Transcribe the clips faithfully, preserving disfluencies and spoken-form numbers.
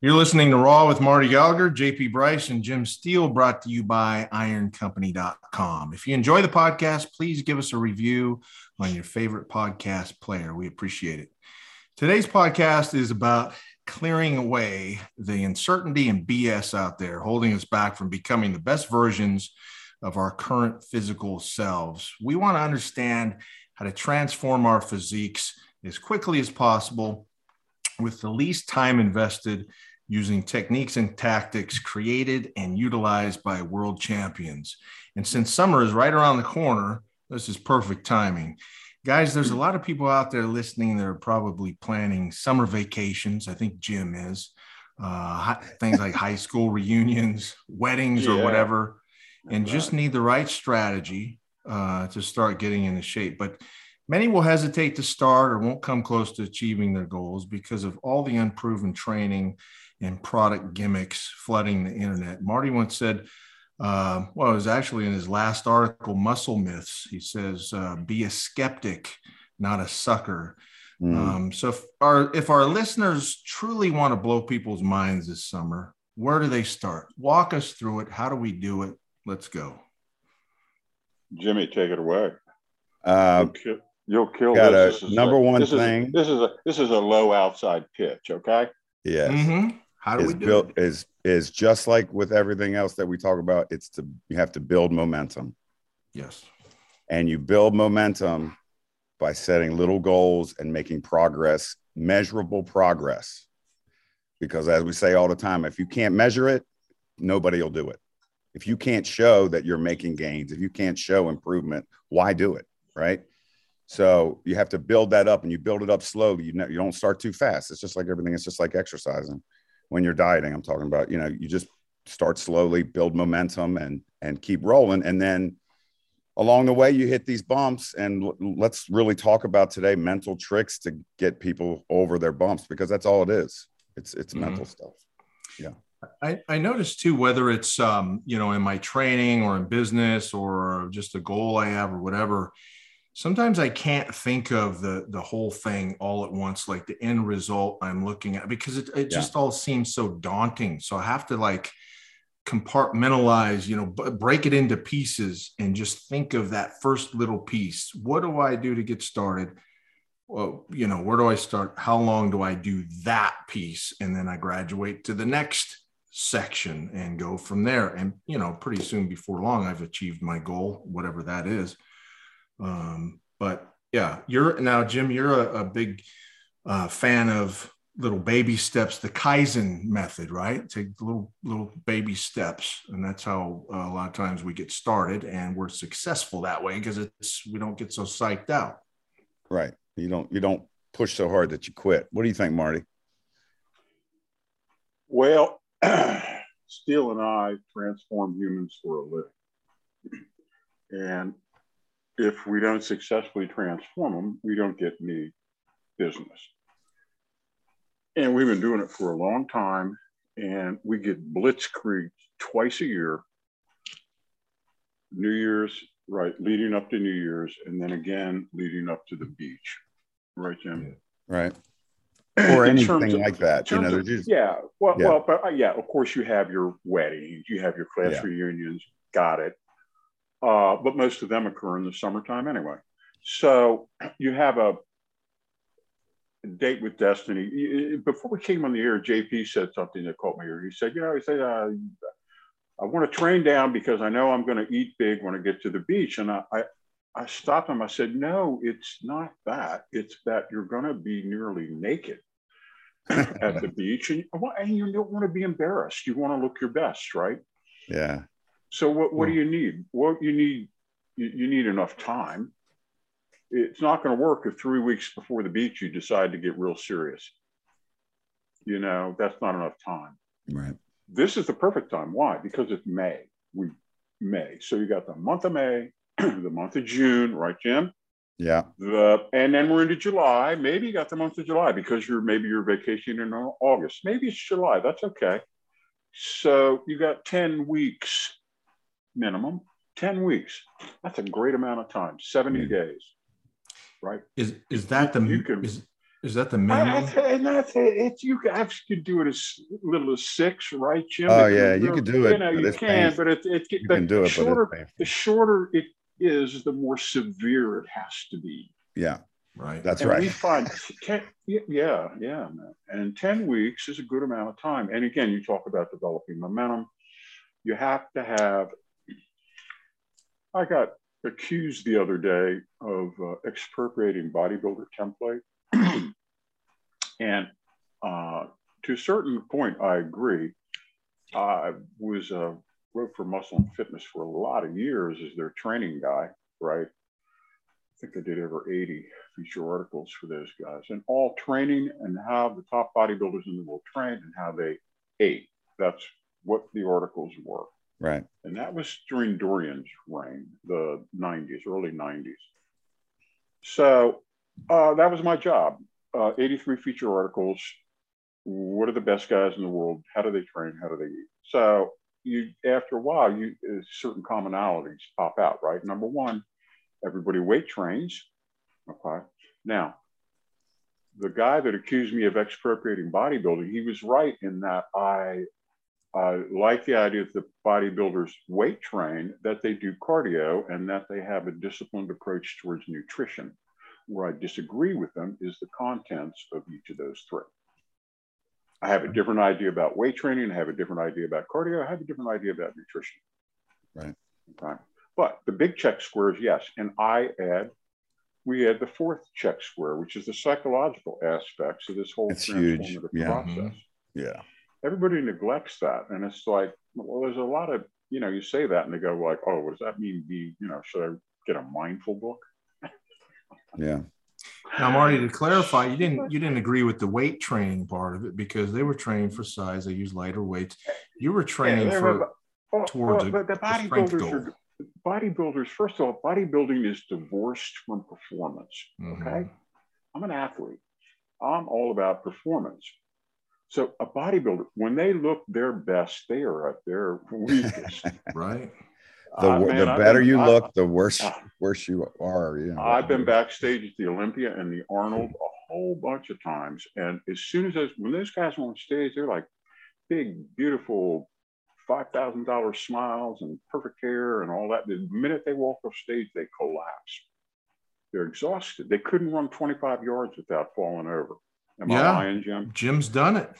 You're listening to Raw with Marty Gallagher, J P Bryce, and Jim Steele, brought to you by iron company dot com. If you enjoy the podcast, please give us a review on your favorite podcast player. We appreciate it. Today's podcast is about clearing away the uncertainty and B S out there holding us back from becoming the best versions of our current physical selves. We want to understand how to transform our physiques as quickly as possible with the least time invested, using techniques and tactics created and utilized by world champions. And since summer is right around the corner, this is perfect timing. Guys, there's a lot of people out there listening that are probably planning summer vacations. I think Jim is. Uh, things like high school reunions, weddings, yeah, or whatever, and right. just need the right strategy uh, to start getting into shape. But many will hesitate to start or won't come close to achieving their goals because of all the unproven training and product gimmicks flooding the internet. Marty once said, uh, well, it was actually in his last article, Muscle Myths. He says, uh, be a skeptic, not a sucker. Mm. Um, so if our, if our listeners truly want to blow people's minds this summer, where do they start? Walk us through it. How do we do it? Let's go. Jimmy, take it away. Uh, okay. You'll kill got this. A this number a, one this thing. Is, this is a this is a low outside pitch. Okay. Yes. Mm-hmm. How do it's we do build, it? Is is just like with everything else that we talk about. It's to you have to build momentum. Yes. And you build momentum by setting little goals and making progress, measurable progress. Because as we say all the time, if you can't measure it, nobody will do it. If you can't show that you're making gains, if you can't show improvement, why do it? Right. So you have to build that up, and you build it up slowly. You know, you don't start too fast. It's just like everything. It's just like exercising when you're dieting. I'm talking about, you know, you just start slowly, build momentum, and, and keep rolling. And then along the way you hit these bumps, and l- let's really talk about today, mental tricks to get people over their bumps, because that's all it is. It's, it's mm-hmm. mental stuff. Yeah. I, I noticed too, whether it's, um, you know, in my training or in business or just a goal I have or whatever, sometimes I can't think of the the whole thing all at once, like the end result I'm looking at, because it, it yeah. just all seems so daunting. So I have to like compartmentalize, you know, b- break it into pieces and just think of that first little piece. What do I do to get started? Well, you know, where do I start? How long do I do that piece? And then I graduate to the next section and go from there. And, you know, pretty soon before long, I've achieved my goal, whatever that is. Um, but yeah, you're now, Jim, you're a, a big, uh, fan of little baby steps, the Kaizen method, right? Take little, little baby steps. And that's how uh, a lot of times we get started, and we're successful that way, because it's, we don't get so psyched out. Right. You don't, you don't push so hard that you quit. What do you think, Marty? Well, Steele and I transform humans for a living. And if we don't successfully transform them, we don't get any business. And we've been doing it for a long time, and we get blitzkrieged twice a year, New Year's, right, leading up to New Year's, and then again, leading up to the beach, right, Jim? Right. Or anything like that, you know, they're just, yeah, well, yeah. well, but uh, yeah, of course you have your weddings, you have your class yeah. reunions, got it. Uh, but most of them occur in the summertime anyway. So you have a date with destiny. Before we came on the air, J P said something that caught my ear. He said, you know, he said, uh, I want to train down because I know I'm going to eat big when I get to the beach. And I, I, I stopped him. I said, no, it's not that. It's that you're going to be nearly naked at the beach. And, and you don't want to be embarrassed. You want to look your best, right? Yeah. So what, what do you need? Well, you need you, you need enough time. It's not going to work if three weeks before the beach you decide to get real serious. You know, that's not enough time. Right. This is the perfect time. Why? Because it's May. We May. So you got the month of May, the month of June, right, Jim? Yeah. The, and then we're into July. Maybe you got the month of July because you're maybe you're vacationing in August. Maybe it's July. That's okay. So you got ten weeks. Minimum ten weeks. That's a great amount of time. seventy days, right? Is is that the you can, is, Is that the minimum? I, I th- and that's it. It's, you guys could do it as little as six, right, Jim? Oh, if yeah, you, you could do it. You know, you can, but it, it, it, the, do it, shorter, but the shorter it is, the more severe it has to be. Yeah, right. That's and right. We find ten, yeah, yeah, man. And ten weeks is a good amount of time. And again, you talk about developing momentum. You have to have. I got accused the other day of uh, expropriating bodybuilder template. And uh, to a certain point, I agree. I was uh, wrote for Muscle and Fitness for a lot of years as their training guy, right? I think I did over eighty feature articles for those guys, and all training and how the top bodybuilders in the world trained and how they ate. That's what the articles were. Right. And that was during Dorian's reign, the nineties, early nineties. So uh, that was my job. Uh, eighty-three feature articles. What are the best guys in the world? How do they train? How do they eat? So you, after a while, you uh, certain commonalities pop out, right? Number one, everybody weight trains. Okay. Now, the guy that accused me of expropriating bodybuilding, he was right in that I uh, like the idea that the bodybuilders weight train, that they do cardio, and that they have a disciplined approach towards nutrition. Where I disagree with them is the contents of each of those three. I have a different idea about weight training. I have a different idea about cardio. I have a different idea about nutrition. Right. Okay. But the big check square is yes. And I add, we add the fourth check square, which is the psychological aspects of this whole it's transformative huge. Yeah. process. Mm-hmm. Yeah. Everybody neglects that. And it's like, well, there's a lot of, you know, you say that and they go like, oh, what does that mean? Be, you know, should I get a mindful book? Yeah. Now, Marty, to clarify, you didn't you didn't agree with the weight training part of it because they were training for size. They used lighter weights. You were training yeah, for well, towards well, a, the bodybuilders goal. Are bodybuilders. First of all, bodybuilding is divorced from performance. Mm-hmm. Okay, I'm an athlete. I'm all about performance. So a bodybuilder, when they look their best, they are at their weakest. Right. The, uh, man, the better been, you look, I, the worse uh, worse you are. Yeah. I've been backstage at the Olympia and the Arnold a whole bunch of times. And as soon as those, when those guys were on stage, they're like big, beautiful, five thousand dollar smiles and perfect hair and all that. The minute they walk off stage, they collapse. They're exhausted. They couldn't run twenty-five yards without falling over. Am yeah. I lying, Jim? Jim's done it.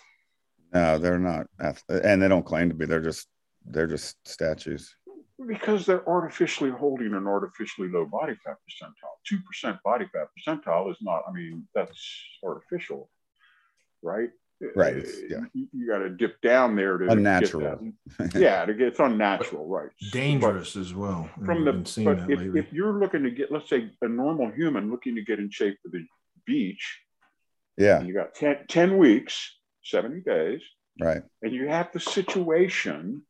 No, they're not. And they don't claim to be. They're just they're just statues. Because they're artificially holding an artificially low body fat percentile. two percent body fat percentile is not, I mean, that's artificial, right? Right. It's, yeah. You, you got to dip down there to unnatural. Get that. Yeah, to get, it's unnatural, right? Dangerous but as well. From the, but if, if you're looking to get, let's say, a normal human looking to get in shape for the beach, yeah, you got ten, ten weeks, seventy days, right? And you have the situation.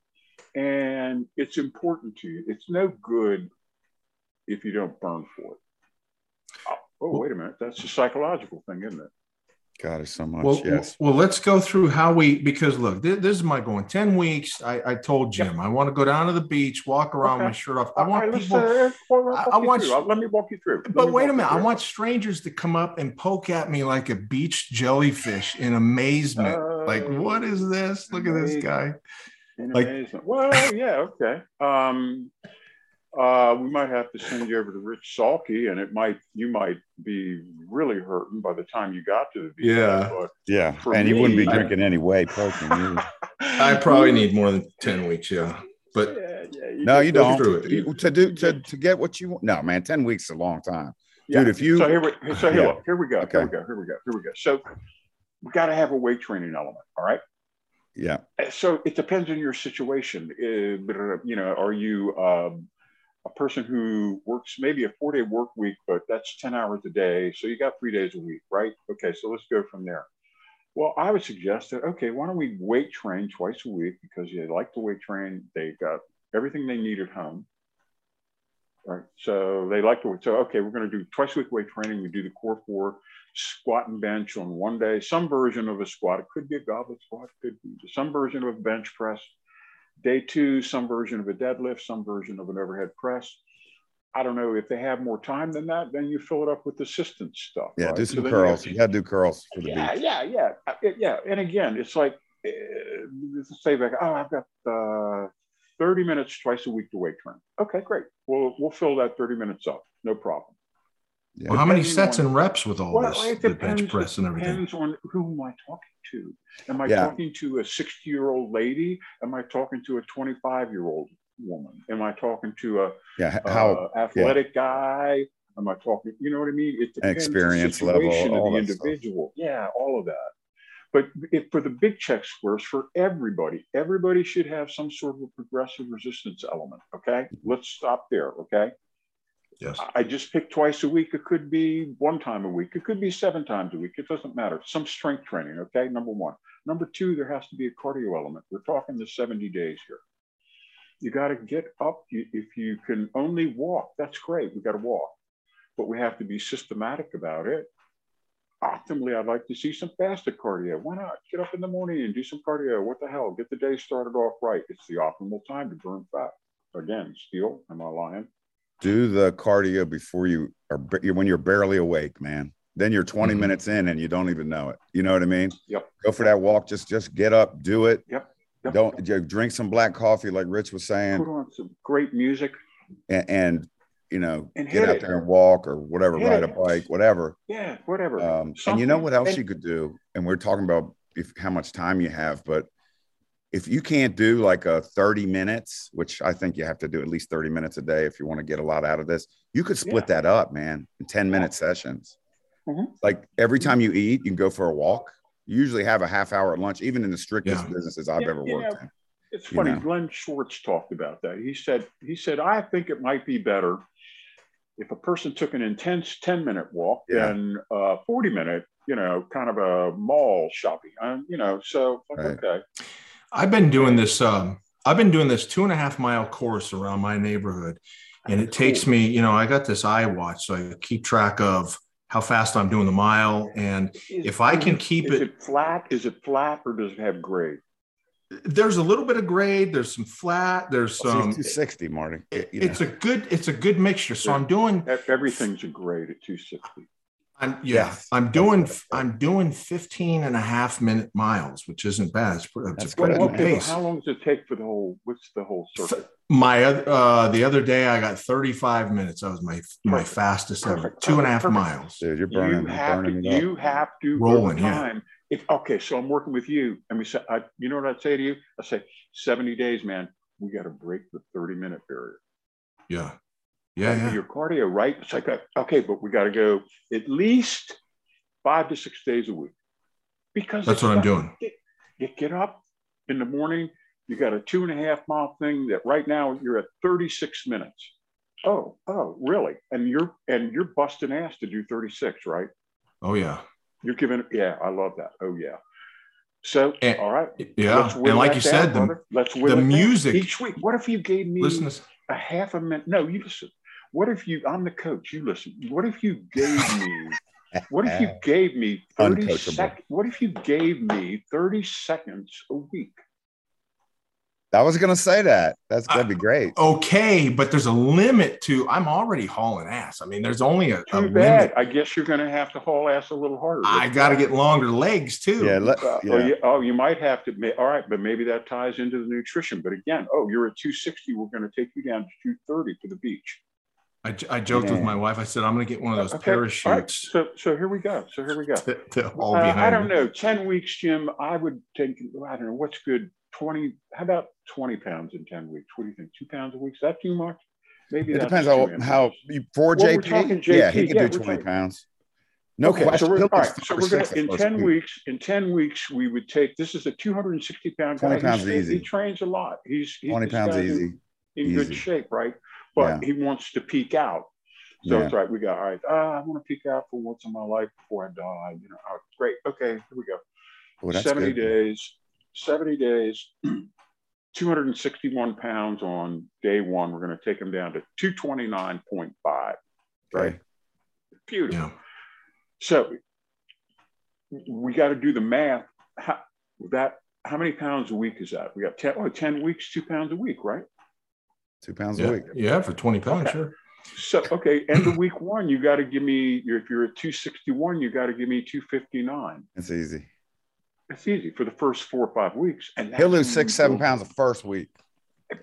And it's important to you. It's no good if you don't burn for it. Oh, oh wait a minute. That's a psychological thing, isn't it? God, there's so much. Well, yes. Well, let's go thethrough how we, because look, this, this is my going. ten weeks. I, I told Jim, yeah. I want to go down to the beach, walk around okay. my shirt off. I All want right, people. Uh, I, I want, let me walk you through. Let but wait a minute. I want strangers to come up and poke at me like a beach jellyfish in amazement. Uh, like, what is this? Look at this guy. Like, well, yeah, okay. Um, uh, we might have to send you over to Rich Salkey, and it might you might be really hurting by the time you got to the beach. Yeah, but yeah, and me, you wouldn't be drinking I, anyway. Poking you. I probably need more than ten weeks. Yeah, but yeah, yeah, you no, you don't. It. You, to do to to get what you want. No, man, ten weeks is a long time, yeah. dude. If you so here we so here, yeah. look, here we go. Okay. Here we go. Here we go. Here we go. So we got to have a weight training element. All right. Yeah. So it depends on your situation. Uh, you know, are you um, a person who works maybe a four-day work week, but that's ten hours a day. So you got three days a week, right? Okay, so let's go from there. Well, I would suggest that, okay, why don't we weight train twice a week because they like to weight train. They got everything they need at home. Right. So they like to, so okay, we're going to do twice a week weight training. We do the core four, squat and bench on one day, some version of a squat. It could be a goblet squat, it could be some version of a bench press. Day two, some version of a deadlift, some version of an overhead press. I don't know, if they have more time than that, then you fill it up with assistance stuff. Yeah, right? do some so curls. You, you got to do curls for the yeah, beach. Yeah, yeah, yeah. Yeah, and again, it's like, uh, say back, oh, I've got uh, thirty minutes twice a week to weight train. Okay, great. We'll, we'll fill that thirty minutes up. No problem. Yeah. Well, how many sets on, and reps with all well, this, it depends, the bench press and everything? It depends on who am I talking to. Am I yeah. talking to a sixty-year-old lady? Am I talking to a twenty-five-year-old woman? Am I talking to a yeah, how, uh, athletic yeah. guy? Am I talking, you know what I mean? It depends experience on the situation level, of the individual. Stuff. Yeah, all of that. But if, for the big check squares, for everybody, everybody should have some sort of a progressive resistance element, okay? Let's stop there, okay? Yes. I just pick twice a week. It could be one time a week. It could be seven times a week. It doesn't matter. Some strength training. Okay. Number one. Number two, there has to be a cardio element. We're talking the seventy days here. You got to get up. You, if you can only walk, that's great. We got to walk, but we have to be systematic about it. Optimally, I'd like to see some fasted cardio. Why not get up in the morning and do some cardio? What the hell? Get the day started off right. It's the optimal time to burn fat. Again, Steele, am I lying? Do the cardio before you are, when you're barely awake, man. Then you're twenty mm-hmm. minutes in and you don't even know it. You know what I mean? Yep. Go for that walk. Just, just get up, do it. Yep. yep. Don't yep. drink some black coffee, like Rich was saying. Put on some great music. And, and you know, and get out it. there and walk or whatever, hit ride it. a bike, whatever. Yeah, whatever. Um, and you know what else and- you could do? And we're talking about if, how much time you have, but if you can't do like a thirty minutes, which I think you have to do at least thirty minutes a day if you want to get a lot out of this, you could split yeah. that up, man, in ten minute yeah. sessions. Mm-hmm. Like every time you eat, you can go for a walk. You usually have a half hour at lunch, even in the strictest yeah. businesses I've yeah, ever worked know, in. It's funny. You know? Glenn Schwartz talked about that. He said, he said, I think it might be better if a person took an intense ten minute walk yeah. than a forty minute, you know, kind of a mall shopping, um, you know, so like, right. okay. I've been doing this, um, I've been doing this two and a half mile course around my neighborhood. And it takes me, you know, I got this iWatch, so I keep track of how fast I'm doing the mile. And is, if I can keep is it, it flat, is it flat or does it have grade? There's a little bit of grade. There's some flat. There's some two sixty, Marty. It, it's know. a good, it's a good mixture. So yeah. I'm doing, everything's a grade at two sixty. I'm, yeah, yes. I'm doing, I'm doing fifteen and a half minute miles, which isn't bad. It's, it's a pretty good pace. How long does it take for the whole, what's the whole circuit? My, uh, the other day I got thirty-five minutes. That was my, my Perfect. fastest Perfect. ever. Two and a half Perfect. miles. Dude, you're burning, you have burning to, you have to rolling. Yeah. If, okay. So I'm working with you and we said, I, you know what I'd say to you? I say seventy days, man, we got to break the thirty minute barrier. Yeah. Yeah, yeah. Your cardio, right? It's like, okay, but we got to go at least five to six days a week. Because that's what I'm doing. You get up in the morning, you got a two and a half mile thing that right now you're at thirty-six minutes. Oh, oh, really? And you're and you're busting ass to do thirty-six, right? Oh yeah. You're giving, yeah, I love that. Oh yeah. So, and, all right. Yeah. And like you said, down, the, let's the music each week. What if you gave me listeners. a half a minute? No, you listen. What if you, I'm the coach, you listen, what if you gave me, what if you gave me thirty seconds, what if you gave me thirty seconds a week? I was going to say that. That's going to be great. Okay, but there's a limit to, I'm already hauling ass. I mean, there's only a, a limit. I guess you're going to have to haul ass a little harder. I got to get longer legs too. Yeah. Let, uh, yeah. Oh, you, oh, you might have to, all right, but maybe that ties into the nutrition. But again, oh, you're at two sixty, we're going to take you down to two thirty for the beach. I, I joked yeah. with my wife. I said, I'm going to get one of those okay. parachutes. Right. So, so here we go. So here we go. to, to all uh, I don't me. know. ten weeks, Jim, I would take, I don't know, what's good? twenty, how about twenty pounds in ten weeks? What do you think? Two pounds a week? Is that too much? Maybe it depends on how, for well, J P, J P, yeah, he can yeah, do twenty pounds. No okay, question. So we're, all right, so we're gonna, in ten weeks, in ten weeks, we would take, this is a two hundred sixty pound guy. twenty pounds he's, easy. He trains a lot. He's, he's twenty pounds easy. In, in easy. good shape, right? But yeah. he wants to peak out. So yeah. it's right. We got, all right, uh, I want to peak out for once in my life before I die. You know, oh, great. Okay, here we go. Well, that's seventy good. days. seventy days, two hundred sixty-one pounds on day one. We're going to take them down to two twenty-nine point five. Right? Okay. Beautiful. Yeah. So we got to do the math. How, that, how many pounds a week is that? We got ten, oh, ten weeks, two pounds a week, right? Two pounds yeah. a week. Yeah, for twenty pounds, okay. sure. So, okay, end of week one, you got to give me, if you're at two sixty-one, you got to give me two fifty-nine. That's easy. It's easy for the first four or five weeks. And he'll lose six, seven go. pounds the first week.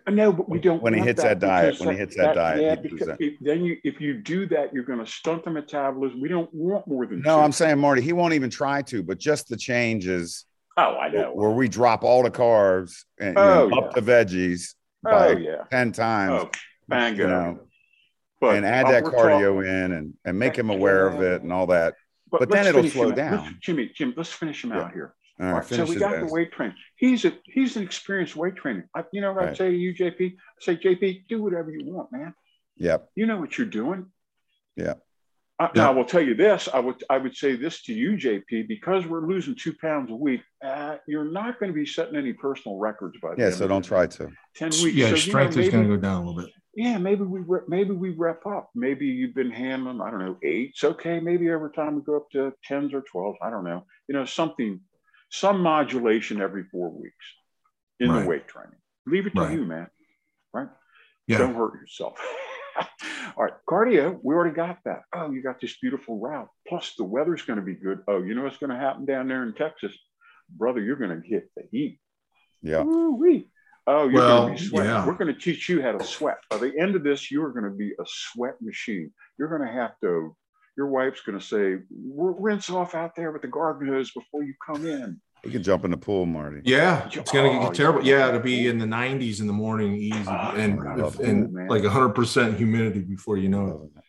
No, but we don't. When he hits that, that diet, when he hits that, that diet. Yeah, because that. If, then you, if you do that, you're going to stunt the metabolism. We don't want more than No, six. I'm saying, Marty, he won't even try to, but just the changes. Oh, I know. Where we drop all the carbs and oh, you know, yeah. up the veggies oh, by yeah. ten times. Oh, bang, you know, but and add that cardio talking, in and, and make him aware of it and all that. But, but then it'll slow down. Let's, Jimmy, Jim, let's finish him yeah. out here. All right, so we got ass. the weight training. He's a he's an experienced weight trainer. I, you know what right. I'd say to you, J P? I say, J P, do whatever you want, man. Yeah. You know what you're doing. Yeah. I, yeah. I will tell you this. I would I would say this to you, J P, because we're losing two pounds a week. Uh, you're not going to be setting any personal records by the yeah. end so don't day. try to. Ten weeks. Yeah, so, strength you know, is going to go down a little bit. Yeah, maybe we maybe we rep up. Maybe you've been handling, I don't know, eights. Okay, maybe every time we go up to tens or twelves. I don't know. You know, something. Some modulation every four weeks in right. the weight training. Leave it to right. you, man. Right? Yeah. Don't hurt yourself. All right. Cardio, we already got that. Oh, you got this beautiful route. Plus, the weather's going to be good. Oh, you know what's going to happen down there in Texas? Brother, you're going to hit the heat. Yeah. Woo-wee. Oh, you're well, going to be sweating. Yeah. We're going to teach you how to sweat. By the end of this, you're going to be a sweat machine. You're going to have to, your wife's going to say, rinse off out there with the garden hose before you come in. You can jump in the pool, Marty. Yeah, it's going to oh, get terrible. Yeah, it'll be in the nineties in the morning, easy, oh, and, if, and it, like one hundred percent humidity before you know it.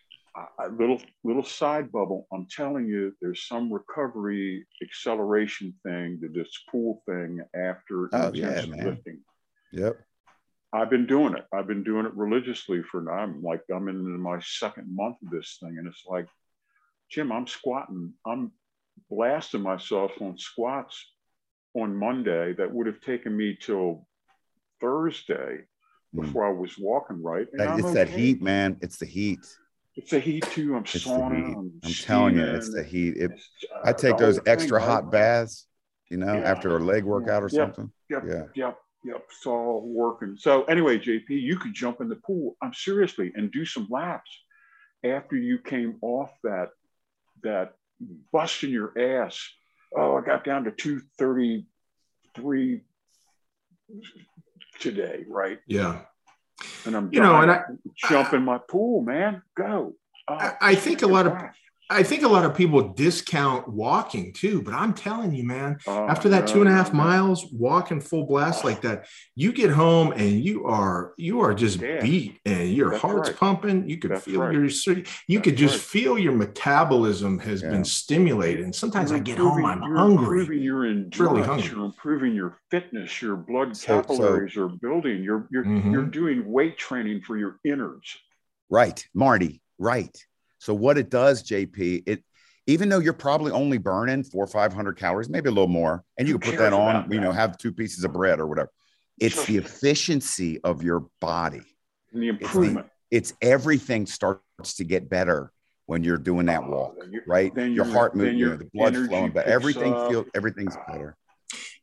A little, little side bubble. I'm telling you, there's some recovery acceleration thing to this pool thing after oh, intense yeah, lifting. Yep. I've been doing it. I've been doing it religiously for now. I'm like, I'm in my second month of this thing, and it's like, Jim, I'm squatting. I'm blasting myself on squats on Monday that would have taken me till Thursday before I was walking right. And that, it's okay. that heat, man. It's the heat. It's the heat too. I'm it's sauna. I'm, I'm telling you, it's the heat. It, uh, I take those extra hot right? baths, you know, yeah. after a leg workout or yep. something. Yep. Yeah. Yep. Yep. It's all working. So anyway, J P, you could jump in the pool. I'm seriously and do some laps after you came off that. that busting your ass. Oh, I got down to two thirty-three today, right? Yeah. And I'm you know, and I, jump in my pool, man. Go. Oh, I, I think a lot of I think a lot of people discount walking too, but I'm telling you, man, oh, after that no, two and a half no. miles walking full blast oh. like that, you get home and you are you are just yeah. beat and your That's heart's right. pumping. You could That's feel right. your you That's could just right. feel your metabolism has yeah. been stimulated. And sometimes you're I get home, I'm you're hungry. Improving your endurance, really hungry. You're improving your fitness, your blood so, capillaries so. are building. You're you're mm-hmm. you're doing weight training for your innards. Right, Marty. Right. So what it does, J P, it even though you're probably only burning four or five hundred calories, maybe a little more, and you Who can put that on, you that? know, have two pieces of bread or whatever. It's the efficiency of your body. And the improvement. It's, the, it's everything starts to get better when you're doing that walk, uh, right? Then your heart moving, your, the blood flowing, but everything up, feels everything's uh, better.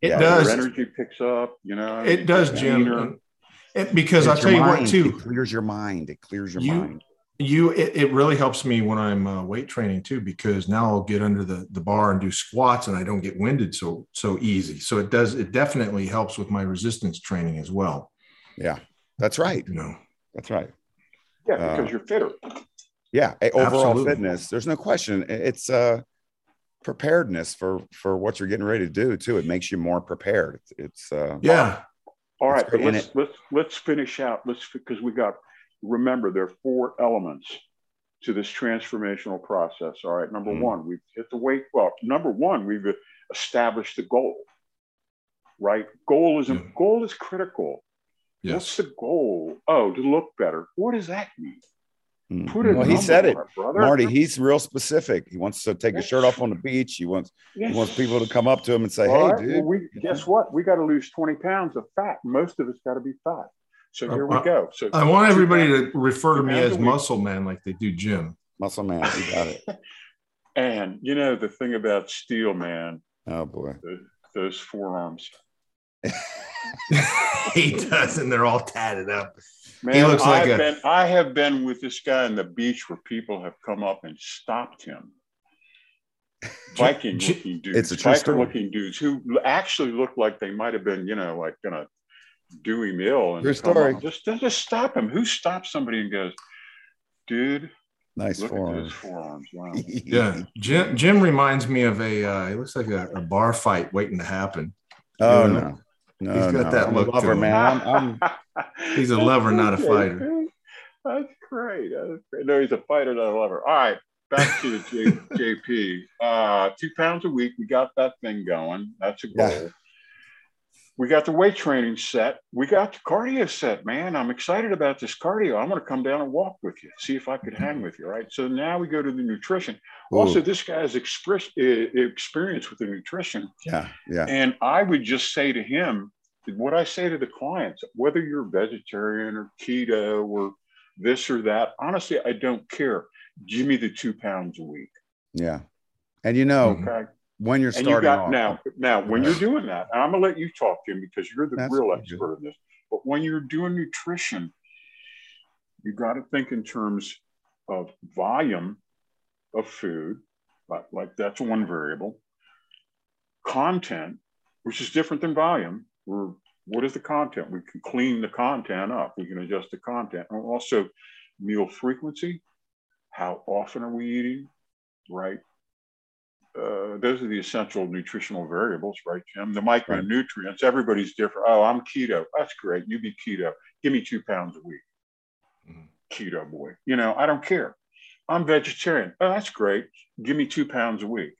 It yeah, does. Your energy picks up, you know. It, it does, Jim. It, because I'll tell you mind, what, too. It clears your mind. It clears your you, mind. You, it, it really helps me when I'm uh, weight training too, because now I'll get under the, the bar and do squats and I don't get winded so, so easy. So it does, it definitely helps with my resistance training as well. Yeah, that's right. You know, that's right. Yeah. Because uh, you're fitter. Yeah. Overall Absolutely. fitness. There's no question. It's uh preparedness for, for what you're getting ready to do too. It makes you more prepared. It's uh yeah. All right. But let's, let's, let's finish out. Let's, because we got, remember, there are four elements to this transformational process. All right. Number mm. one, we've hit the weight. Well, number one, we've established the goal, right? Goal is, yeah. goal is critical. Yes. What's the goal? Oh, to look better. What does that mean? Mm. Put it well, he said it, brother. Marty, he's real specific. He wants to take yes. his shirt off on the beach. He wants, yes. he wants people to come up to him and say, all hey, right. dude. Well, we, guess what? We got to lose twenty pounds of fat. Most of it's got to be fat. So here we go. So I want everybody to refer to me as Muscle Man like they do Jim. Muscle Man, you got it. And, you know, the thing about Steele, man. Oh, boy. The, those forearms. He does, and they're all tatted up. Man, he looks like I've a, been, I have been with this guy on the beach where people have come up and stopped him. Viking looking dudes, it's a true story. Looking dudes who actually look like they might have been, you know, like gonna do him ill. And true story. Just, just stop him. Who stops somebody and goes, dude? Nice look forearms. At those forearms. Wow. Yeah, Jim. Jim reminds me of a. Uh, it looks like a, a bar fight waiting to happen. Oh you know? no, no, he's got no. that I'm look. A lover, to man. I'm, I'm, he's a lover, not a fighter. That's great. That's great. No, he's a fighter, not a lover. All right. Back to the J P. Uh, two pounds a week. We got that thing going. That's a goal. Yeah. We got the weight training set. We got the cardio set, man. I'm excited about this cardio. I'm going to come down and walk with you, see if I could hang with you, right? So now we go to the nutrition. Ooh. Also, this guy's express, experience with the nutrition. Yeah, yeah. And I would just say to him, what I say to the clients, whether you're vegetarian or keto or this or that, honestly, I don't care. Give me the two pounds a week. Yeah. And you know, okay. when you're starting you got, off. Now, now when yeah. you're doing that, and I'm going to let you talk to him because you're the That's real expert in this, but when you're doing nutrition, you got to think in terms of volume of food, like, like that's one variable, content, which is different than volume. We're, what is the content? We can clean the content up. We can adjust the content. And also meal frequency. How often are we eating, right? Uh, those are the essential nutritional variables, right, Jim? The micronutrients, everybody's different. Oh, I'm keto. That's great. You be keto. Give me two pounds a week. Mm-hmm. Keto boy. You know, I don't care. I'm vegetarian. Oh, that's great. Give me two pounds a week.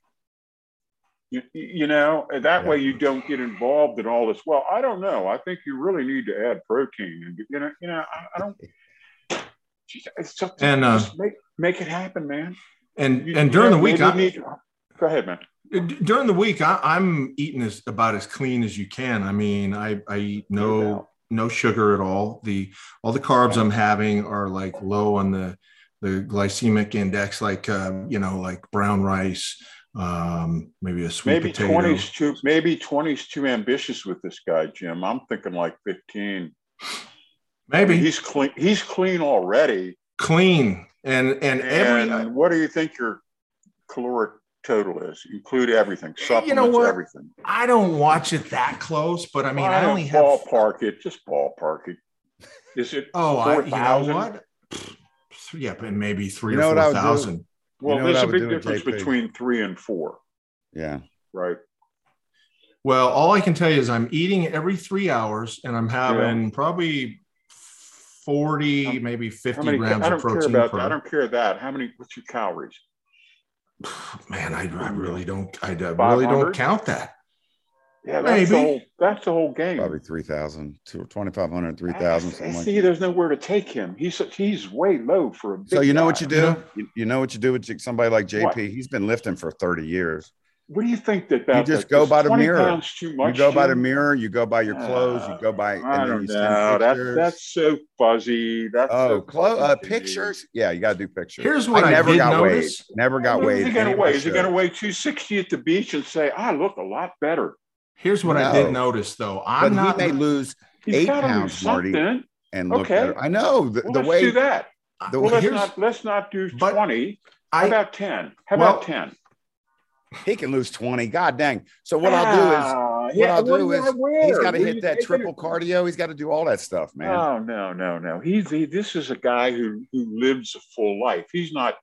You, you know, that yeah. way you don't get involved in all this. Well, I don't know. I think you really need to add protein. And you know, you know, I, I don't. It's just, and uh, just make, make it happen, man. And you, and during you know, the week, I, need, go ahead, man. During the week, I, I'm eating as about as clean as you can. I mean, I, I eat no no, no sugar at all. The all the carbs I'm having are like low on the the glycemic index, like uh, you know, like brown rice, um, maybe a sweet maybe potato. twenty's too maybe twenty's too ambitious with this guy, Jim. I'm thinking like fifteen. Maybe I mean, he's clean. He's clean already. Clean and and, and every. What do you think your caloric total is? Include everything, supplements, you know what? Everything. I don't watch it that close, but I mean, I, I only have ballpark it. Just ballpark it. Is it? Oh, four, I, you thousand? Know what? Yeah, but maybe three you know or four thousand. Well, you know there's a big difference between three and four. Yeah. Right. Well, all I can tell you is I'm eating every three hours, and I'm having yeah. probably. forty, maybe fifty many, grams of protein. Care about per. That. I don't care that. How many, what's your calories? Man, I, I really don't, I really don't count that. Yeah, that's, the whole, that's the whole game. Probably three thousand, twenty-five hundred, three thousand. See, there's nowhere to take him. He's he's way low for a big So you know guy. What you do? You, you know what you do with somebody like J P? What? He's been lifting for thirty years. What do you think that that you just go by the mirror? Too much, you go by the mirror. You go by your clothes. Uh, you go by. And I don't then you know. That's that's so fuzzy. That's oh, so clothes. Uh, pictures. Yeah, you got to do pictures. Here's what I, I never got weighed. Never got what weighed. Is he going to weigh? Is he going to weigh two sixty at the beach and say, "I look a lot better"? Here's what no. I did notice, though. I'm but not. He may lose eight pounds, Marty, and look okay. better. I know the, well, the let's way. Let's do that. The, well, let's not let's not do twenty. How about ten? How about ten? He can lose twenty. God dang. So what ah, I'll do is, what yeah, I'll do is he's got to hit that triple cardio. He's got to do all that stuff, man. Oh, no, no, no. He's he, this is a guy who, who lives a full life. He's not,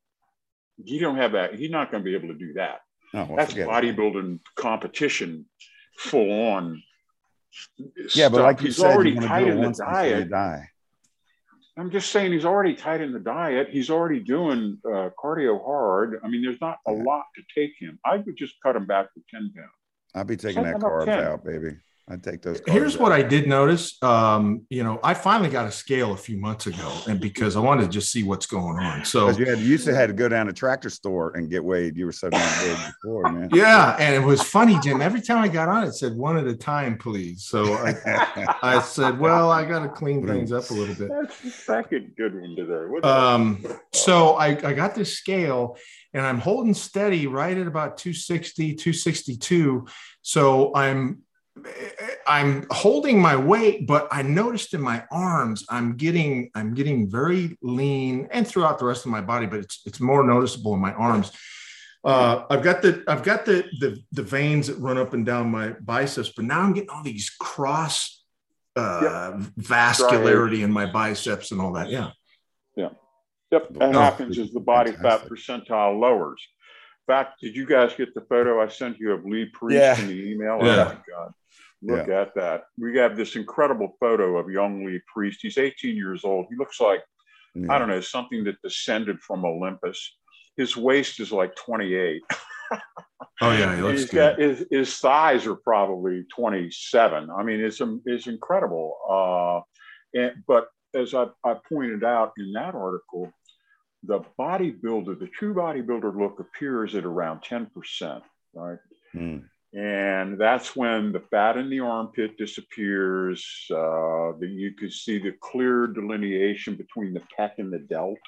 he don't have that. He's not going to be able to do that. Oh, well, that's bodybuilding it. Competition full on. Yeah, stuff. But like you he's said, already tight in the diet. Die. I'm just saying he's already tight in the diet. He's already doing uh, cardio hard. I mean, there's not a yeah. lot to take him. I would just cut him back to ten pounds. I'd be taking Set that carbs out, baby. I'd take those carbs Here's out. What I did notice. Um, you know, I finally got a scale a few months ago, and because I wanted to just see what's going on. So you, had, you used to had to go down to Tractor Store and get weighed. You were so damn big before, man. Yeah, and it was funny, Jim. Every time I got on, it said one at a time, please. So I, I said, well, I got to clean things up a little bit. That's the second good one to there. Um, so I, I got this scale, and I'm holding steady right at about two sixty, two sixty-two. So I'm I'm holding my weight, but I noticed in my arms, I'm getting, I'm getting very lean, and throughout the rest of my body, but it's, it's more noticeable in my arms. Uh, I've got the, I've got the, the, the veins that run up and down my biceps, but now I'm getting all these cross uh, yep. vascularity right. in my biceps and all that. Yeah. Yeah. Yep. That oh, happens as the body fat percentile lowers. In fact, did you guys get the photo I sent you of Lee Priest yeah. in the email? Yeah. Oh my God. Look yeah. at that. We have this incredible photo of young Lee Priest. He's eighteen years old. He looks like, yeah. I don't know, something that descended from Olympus. His waist is like twenty-eight. Oh, yeah. He looks he's good. Got, his, his thighs are probably twenty-seven. I mean, it's, it's incredible. Uh, and, but as I, I pointed out in that article, the bodybuilder, the true bodybuilder look appears at around ten percent, right? Mm. And that's when the fat in the armpit disappears. Uh, the, you could see the clear delineation between the pec and the delt.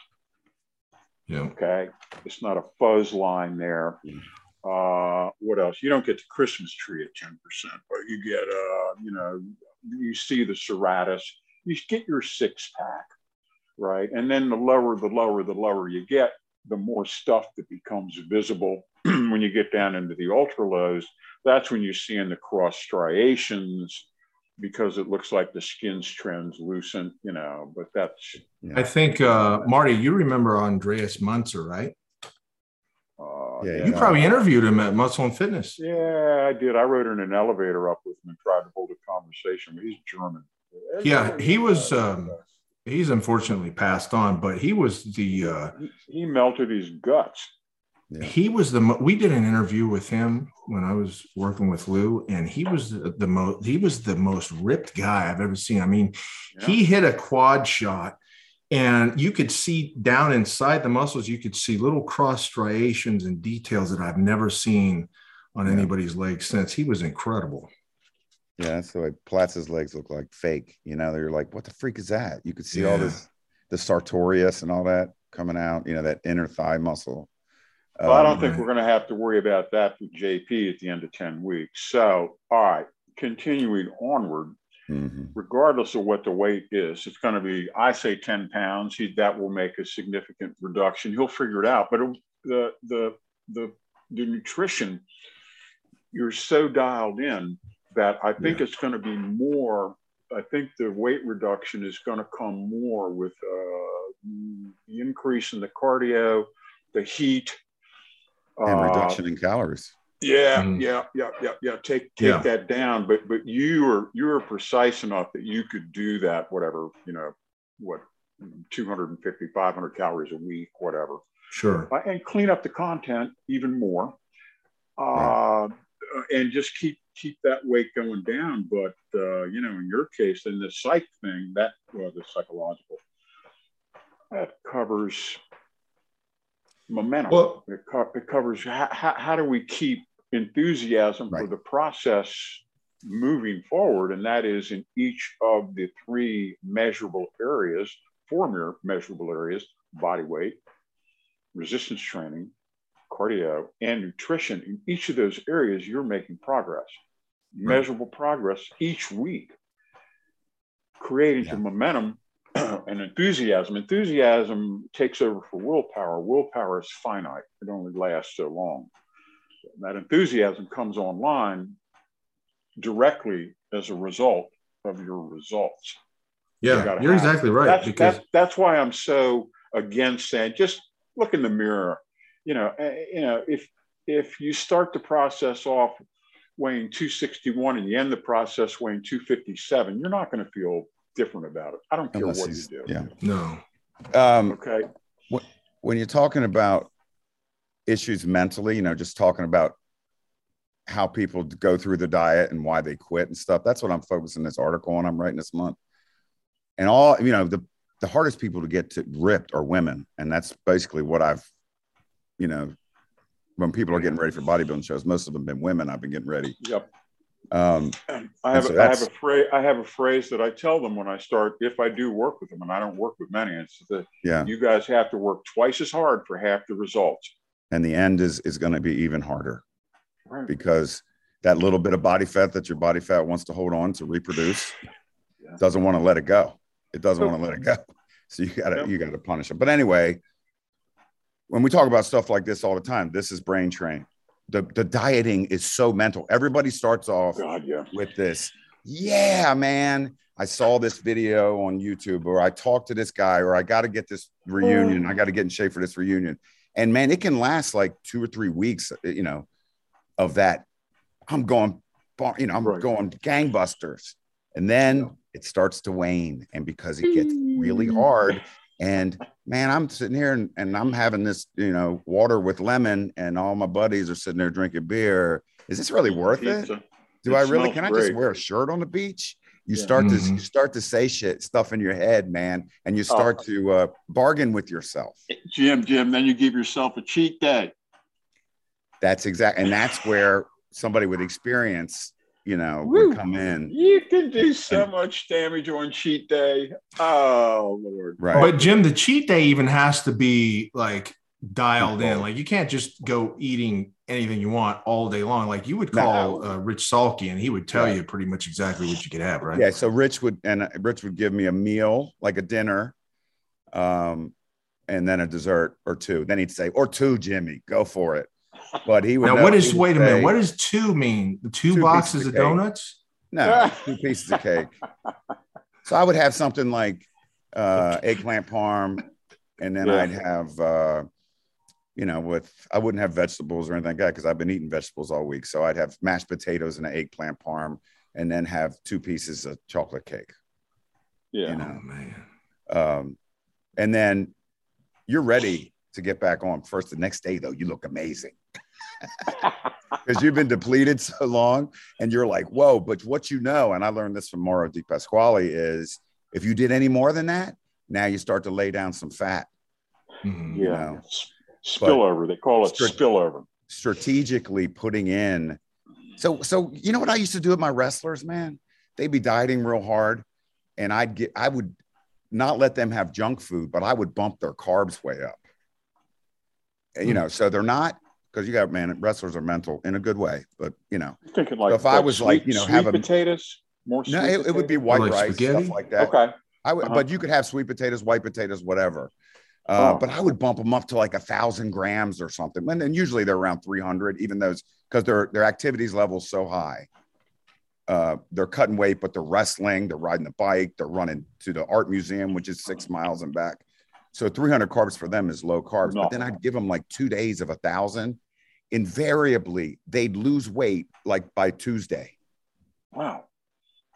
Yeah. Okay. It's not a fuzz line there. Mm. Uh, what else? You don't get the Christmas tree at ten percent, but you get, uh, you know, you see the serratus. You get your six pack, right? And then the lower, the lower, the lower you get, the more stuff that becomes visible. When you get down into the ultra lows, that's when you're seeing the cross striations, because it looks like the skin's translucent, you know, but that's. Yeah. I think, uh, Marty, you remember Andreas Munzer, right? Uh, yeah, you yeah. probably interviewed him at Muscle and Fitness. Yeah, I did. I rode in an elevator up with him and tried to hold a conversation. He's German. That's yeah, he was, um, he's unfortunately passed on, but he was the. Uh, he, he melted his guts. Yeah. He was the, we did an interview with him when I was working with Lou, and he was the, the most, he was the most ripped guy I've ever seen. I mean, yeah. he hit a quad shot and you could see down inside the muscles, you could see little cross striations and details that I've never seen on yeah. anybody's legs since. He was incredible. Yeah. That's the way Platz's legs look like fake. You know, they're like, what the freak is that? You could see yeah. all this, the sartorius and all that coming out, you know, that inner thigh muscle. Well, I don't think we're going to have to worry about that for J P at the end of ten weeks. So, all right, continuing onward, mm-hmm. regardless of what the weight is, it's going to be, I say ten pounds. He, that will make a significant reduction. He'll figure it out. But it, the, the, the, the nutrition, you're so dialed in that I think yeah. it's going to be more, I think the weight reduction is going to come more with uh, the increase in the cardio, the heat, and reduction uh, in calories. Yeah, mm. yeah, yeah, yeah, yeah. Take take yeah. that down, but but you were you were precise enough that you could do that. Whatever, you know, what two hundred fifty, five hundred calories a week, whatever. Sure. Uh, and clean up the content even more, uh, yeah. and just keep keep that weight going down. But uh, you know, in your case, in the psych thing, that well, the psychological that covers. Momentum. Well, it, co it covers how, how do we keep enthusiasm right. for the process moving forward, and that is in each of the three measurable areas, four measurable areas: body weight, resistance training, cardio, and nutrition. In each of those areas, you're making progress, right. measurable progress each week, creating yeah. the momentum. And enthusiasm. Enthusiasm takes over for willpower. Willpower is finite. It only lasts so long. That enthusiasm comes online directly as a result of your results. Yeah, you're exactly right. That's, because that's, that's why I'm so against saying, just look in the mirror. You know, you know, if, if you start the process off weighing two sixty-one and you end the process weighing two fifty-seven, you're not going to feel different about it. I don't care Unless what you do. Yeah. No. Um, okay. Wh when you're talking about issues mentally, you know, just talking about how people go through the diet and why they quit and stuff, that's what I'm focusing this article on I'm writing this month. And all, you know, the, the hardest people to get to ripped are women. And that's basically what I've, you know, when people are getting ready for bodybuilding shows, most of them have been women. I've been getting ready. Yep. Um, I have, so I have a phrase. I have a phrase that I tell them when I start. If I do work with them, and I don't work with many, it's that yeah. you guys have to work twice as hard for half the results, and the end is is going to be even harder, right. because that little bit of body fat that your body fat wants to hold on to reproduce, yeah. doesn't want to let it go. It doesn't want to let it go. So you gotta, yep. you gotta punish them. But anyway, when we talk about stuff like this all the time, this is brain training. The, the dieting is so mental. Everybody starts off God, yeah. with this. Yeah, man. I saw this video on YouTube, or I talked to this guy, or I got to get this reunion. I got to get in shape for this reunion. And man, it can last like two or three weeks, you know, of that. I'm going, you know, I'm right. going gangbusters. And then it starts to wane. And because it gets really hard, and man, I'm sitting here and, and I'm having this, you know, water with lemon, and all my buddies are sitting there drinking beer. Is this really worth Pizza. it? Do it I really, can great. I just wear a shirt on the beach? You yeah. start mm-hmm. to, you start to say shit, stuff in your head, man. And you start uh, to uh, bargain with yourself. Jim, Jim, then you give yourself a cheat day. That's exactly. And that's where somebody with experience, you know, Woo. would come in. You can do so and, much damage on cheat day. Oh, Lord. Right. But Jim, the cheat day even has to be like dialed Control. in. Like you can't just go eating anything you want all day long. Like you would call no. uh, Rich Salkey, and he would tell right. you pretty much exactly what you could have, right? Yeah. So Rich would, and Rich would give me a meal, like a dinner, um, and then a dessert or two. Then he'd say, or two, Jimmy, go for it. But he would. Now, know, what is? Wait say, a minute. What does two mean? Two, two boxes of, of donuts? No, two pieces of cake. So I would have something like uh, eggplant parm, and then yeah. I'd have. Uh, You know, with I wouldn't have vegetables or anything like that because I've been eating vegetables all week. So I'd have mashed potatoes and an eggplant parm, and then have two pieces of chocolate cake. Yeah, you know? Oh, man. Um, and then you're ready to get back on. First, the next day though, you look amazing because you've been depleted so long, and you're like, whoa! But what you know, and I learned this from Mauro Di Pasquale, is if you did any more than that, now you start to lay down some fat. Mm-hmm. Yeah. You know? Spillover, they call it strate- spillover. Strategically putting in. So, so you know what I used to do with my wrestlers, man? They'd be dieting real hard, and I'd get, I would not let them have junk food, but I would bump their carbs way up. And, you know, so they're not, because you got, man, wrestlers are mental in a good way, but you know, thinking like so if I was sweet, like, you know, have a, potatoes, more sweet no, potatoes? It would be white like rice, spaghetti? Stuff like that. Okay, I would, uh-huh. but you could have sweet potatoes, white potatoes, whatever. Uh, oh. But I would bump them up to like a thousand grams or something. And, and usually they're around three hundred, even those, because their, their activities level is so high. Uh, they're cutting weight, but they're wrestling, they're riding the bike, they're running to the art museum, which is six miles and back. So three hundred carbs for them is low carbs. No. But then I'd give them like two days of a thousand. Invariably, they'd lose weight like by Tuesday. Wow.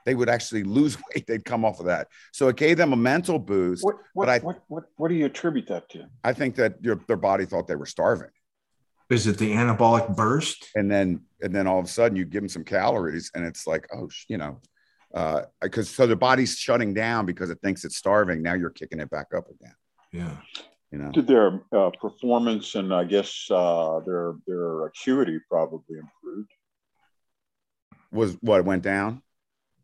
They would actually lose weight. They'd come off of that. So it gave them a mental boost. What, what, but I, what, what, what do you attribute that to? I think that your, their body thought they were starving. Is it the anabolic burst? And then, and then all of a sudden you give them some calories and it's like, oh, you know, uh, cause so the body's shutting down because it thinks it's starving. Now you're kicking it back up again. Yeah. You know, did their uh, performance and I guess uh, their, their acuity probably improved. Was what went down?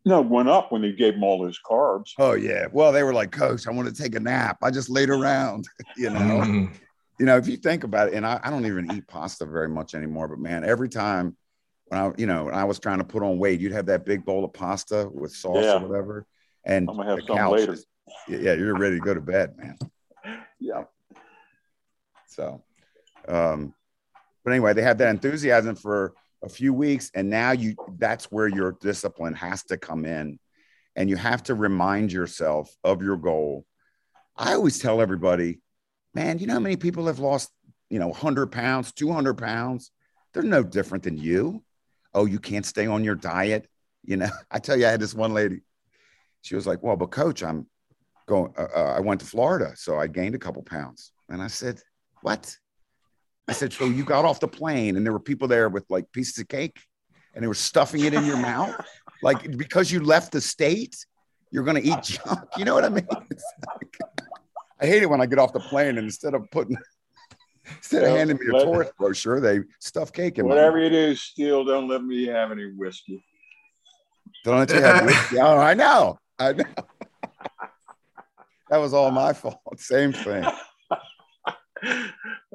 No, it went up when they gave them all those carbs. Oh, yeah. Well, they were like, Coach, I want to take a nap. I just laid around, you know. Mm-hmm. You know, if you think about it, and I, I don't even eat pasta very much anymore. But, man, every time, when I, you know, when I was trying to put on weight, you'd have that big bowl of pasta with sauce yeah. or whatever. And I'm going to have some later. Is, yeah, you're ready to go to bed, man. Yeah. So, um, but anyway, they have that enthusiasm for a few weeks, and now you that's where your discipline has to come in, and you have to remind yourself of your goal. I always tell everybody, man, you know how many people have lost, you know, one hundred pounds, two hundred pounds? They're no different than you. Oh, you can't stay on your diet. You know, I tell you, I had this one lady, she was like, well, but Coach, I'm going, uh, uh, I went to Florida, so I gained a couple pounds. And I said, what? I said, so you got off the plane and there were people there with like pieces of cake and they were stuffing it in your mouth. Like, because you left the state, you're going to eat junk. You know what I mean? Like, I hate it when I get off the plane and instead of putting, instead of handing me a tourist brochure, they stuff cake in my mouth. Whatever it is, Steele, don't let me have any whiskey. Don't let you have whiskey. Oh, I know. I know. That was all my fault. Same thing.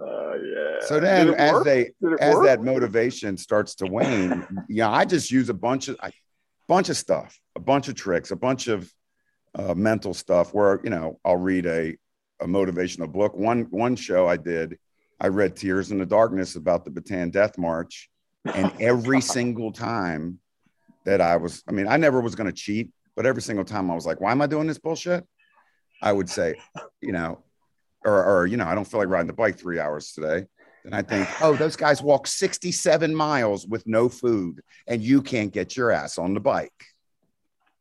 Uh, yeah. So then as they, as work? that motivation starts to wane, you know, I just use a bunch of, a bunch of stuff, a bunch of tricks, a bunch of uh, mental stuff where, you know, I'll read a, a motivational book. One, one show I did, I read Tears in the Darkness about the Bataan Death March. And every single time that I was, I mean, I never was going to cheat, but every single time I was like, why am I doing this bullshit? I would say, you know, or, or, you know, I don't feel like riding the bike three hours today. And I think, oh, those guys walk sixty-seven miles with no food and you can't get your ass on the bike.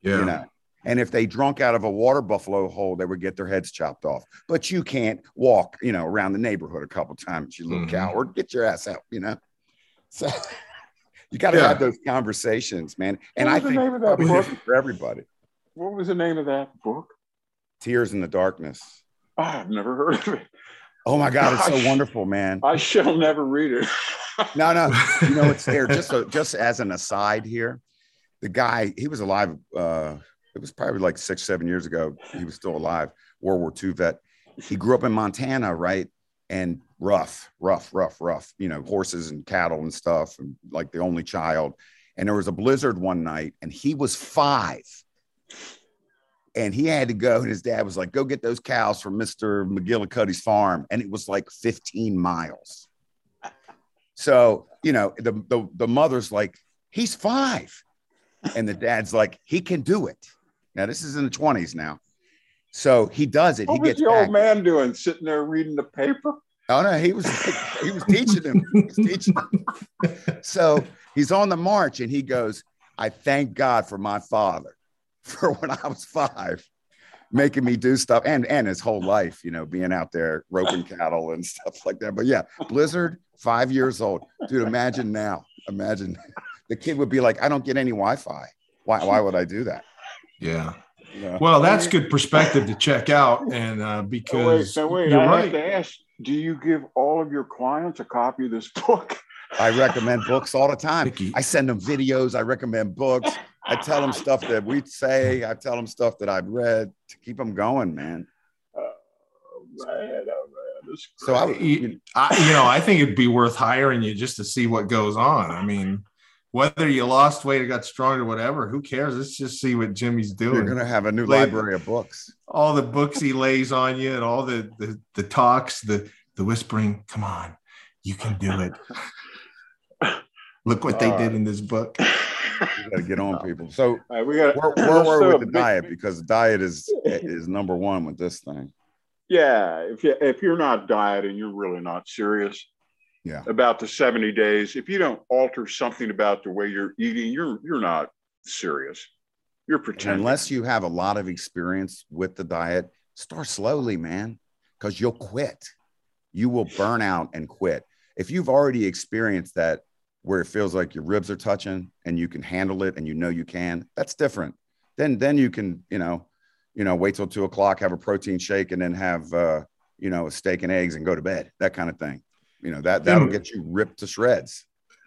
Yeah. You know? And if they drunk out of a water buffalo hole, they would get their heads chopped off. But you can't walk, you know, around the neighborhood a couple of times, you little mm-hmm. coward. Get your ass out, you know. So you got to yeah. have those conversations, man. And I think the name of that book for everybody. What was the name of that book? Tears in the Darkness. Oh, I've never heard of it. Oh my God, it's so wonderful, man. I shall never read it. no, no, you know it's there. Just so, just as an aside here, the guy, he was alive. Uh, It was probably like six, seven years ago. He was still alive. World War Two vet. He grew up in Montana, right? And rough, rough, rough, rough, you know, horses and cattle and stuff, and like the only child. And there was a blizzard one night and he was five and he had to go. And his dad was like, go get those cows from Mister McGillicuddy's farm. And it was like fifteen miles. So, you know, the, the, the mother's like, he's five. And the dad's like, he can do it. Now, this is in the twenties now. So he does it. What he was gets the old man doing, sitting there reading the paper? Oh, no, he was he was teaching him. He was teaching him. So he's on the march, and he goes, I thank God for my father for when I was five, making me do stuff. And, and his whole life, you know, being out there roping cattle and stuff like that. But, yeah, blizzard, five years old. Dude, imagine now. Imagine the kid would be like, I don't get any Wi-Fi. Why, why would I do that? Yeah. Yeah. Well, that's good perspective to check out, and uh, because oh, wait, so wait, you're I right. have to ask: do you give all of your clients a copy of this book? I recommend books all the time. Mickey. I send them videos. I recommend books. I tell them stuff that we say. I tell them stuff that I've read to keep them going, man. Oh man, oh man! So I, you, I, you know, I think it'd be worth hiring you just to see what goes on. I mean. Whether you lost weight or got stronger, whatever, who cares? Let's just see what Jimmy's doing. You're going to have a new library of books. All the books he lays on you and all the the, the talks, the, the whispering, come on, you can do it. Look what they uh, did in this book. You got to get on, people. So right, we gotta, where, where we're so with the big, diet, because diet is is number one with this thing. Yeah, if, you, if you're not dieting, you're really not serious. Yeah. About the seventy days. If you don't alter something about the way you're eating, you're you're not serious. You're pretending. And unless you have a lot of experience with the diet, start slowly, man, because you'll quit. You will burn out and quit. If you've already experienced that where it feels like your ribs are touching and you can handle it and you know you can, that's different. Then then you can, you know, you know, wait till two o'clock, have a protein shake, and then have uh, you know, a steak and eggs and go to bed, that kind of thing. You know, that, that'll get you ripped to shreds.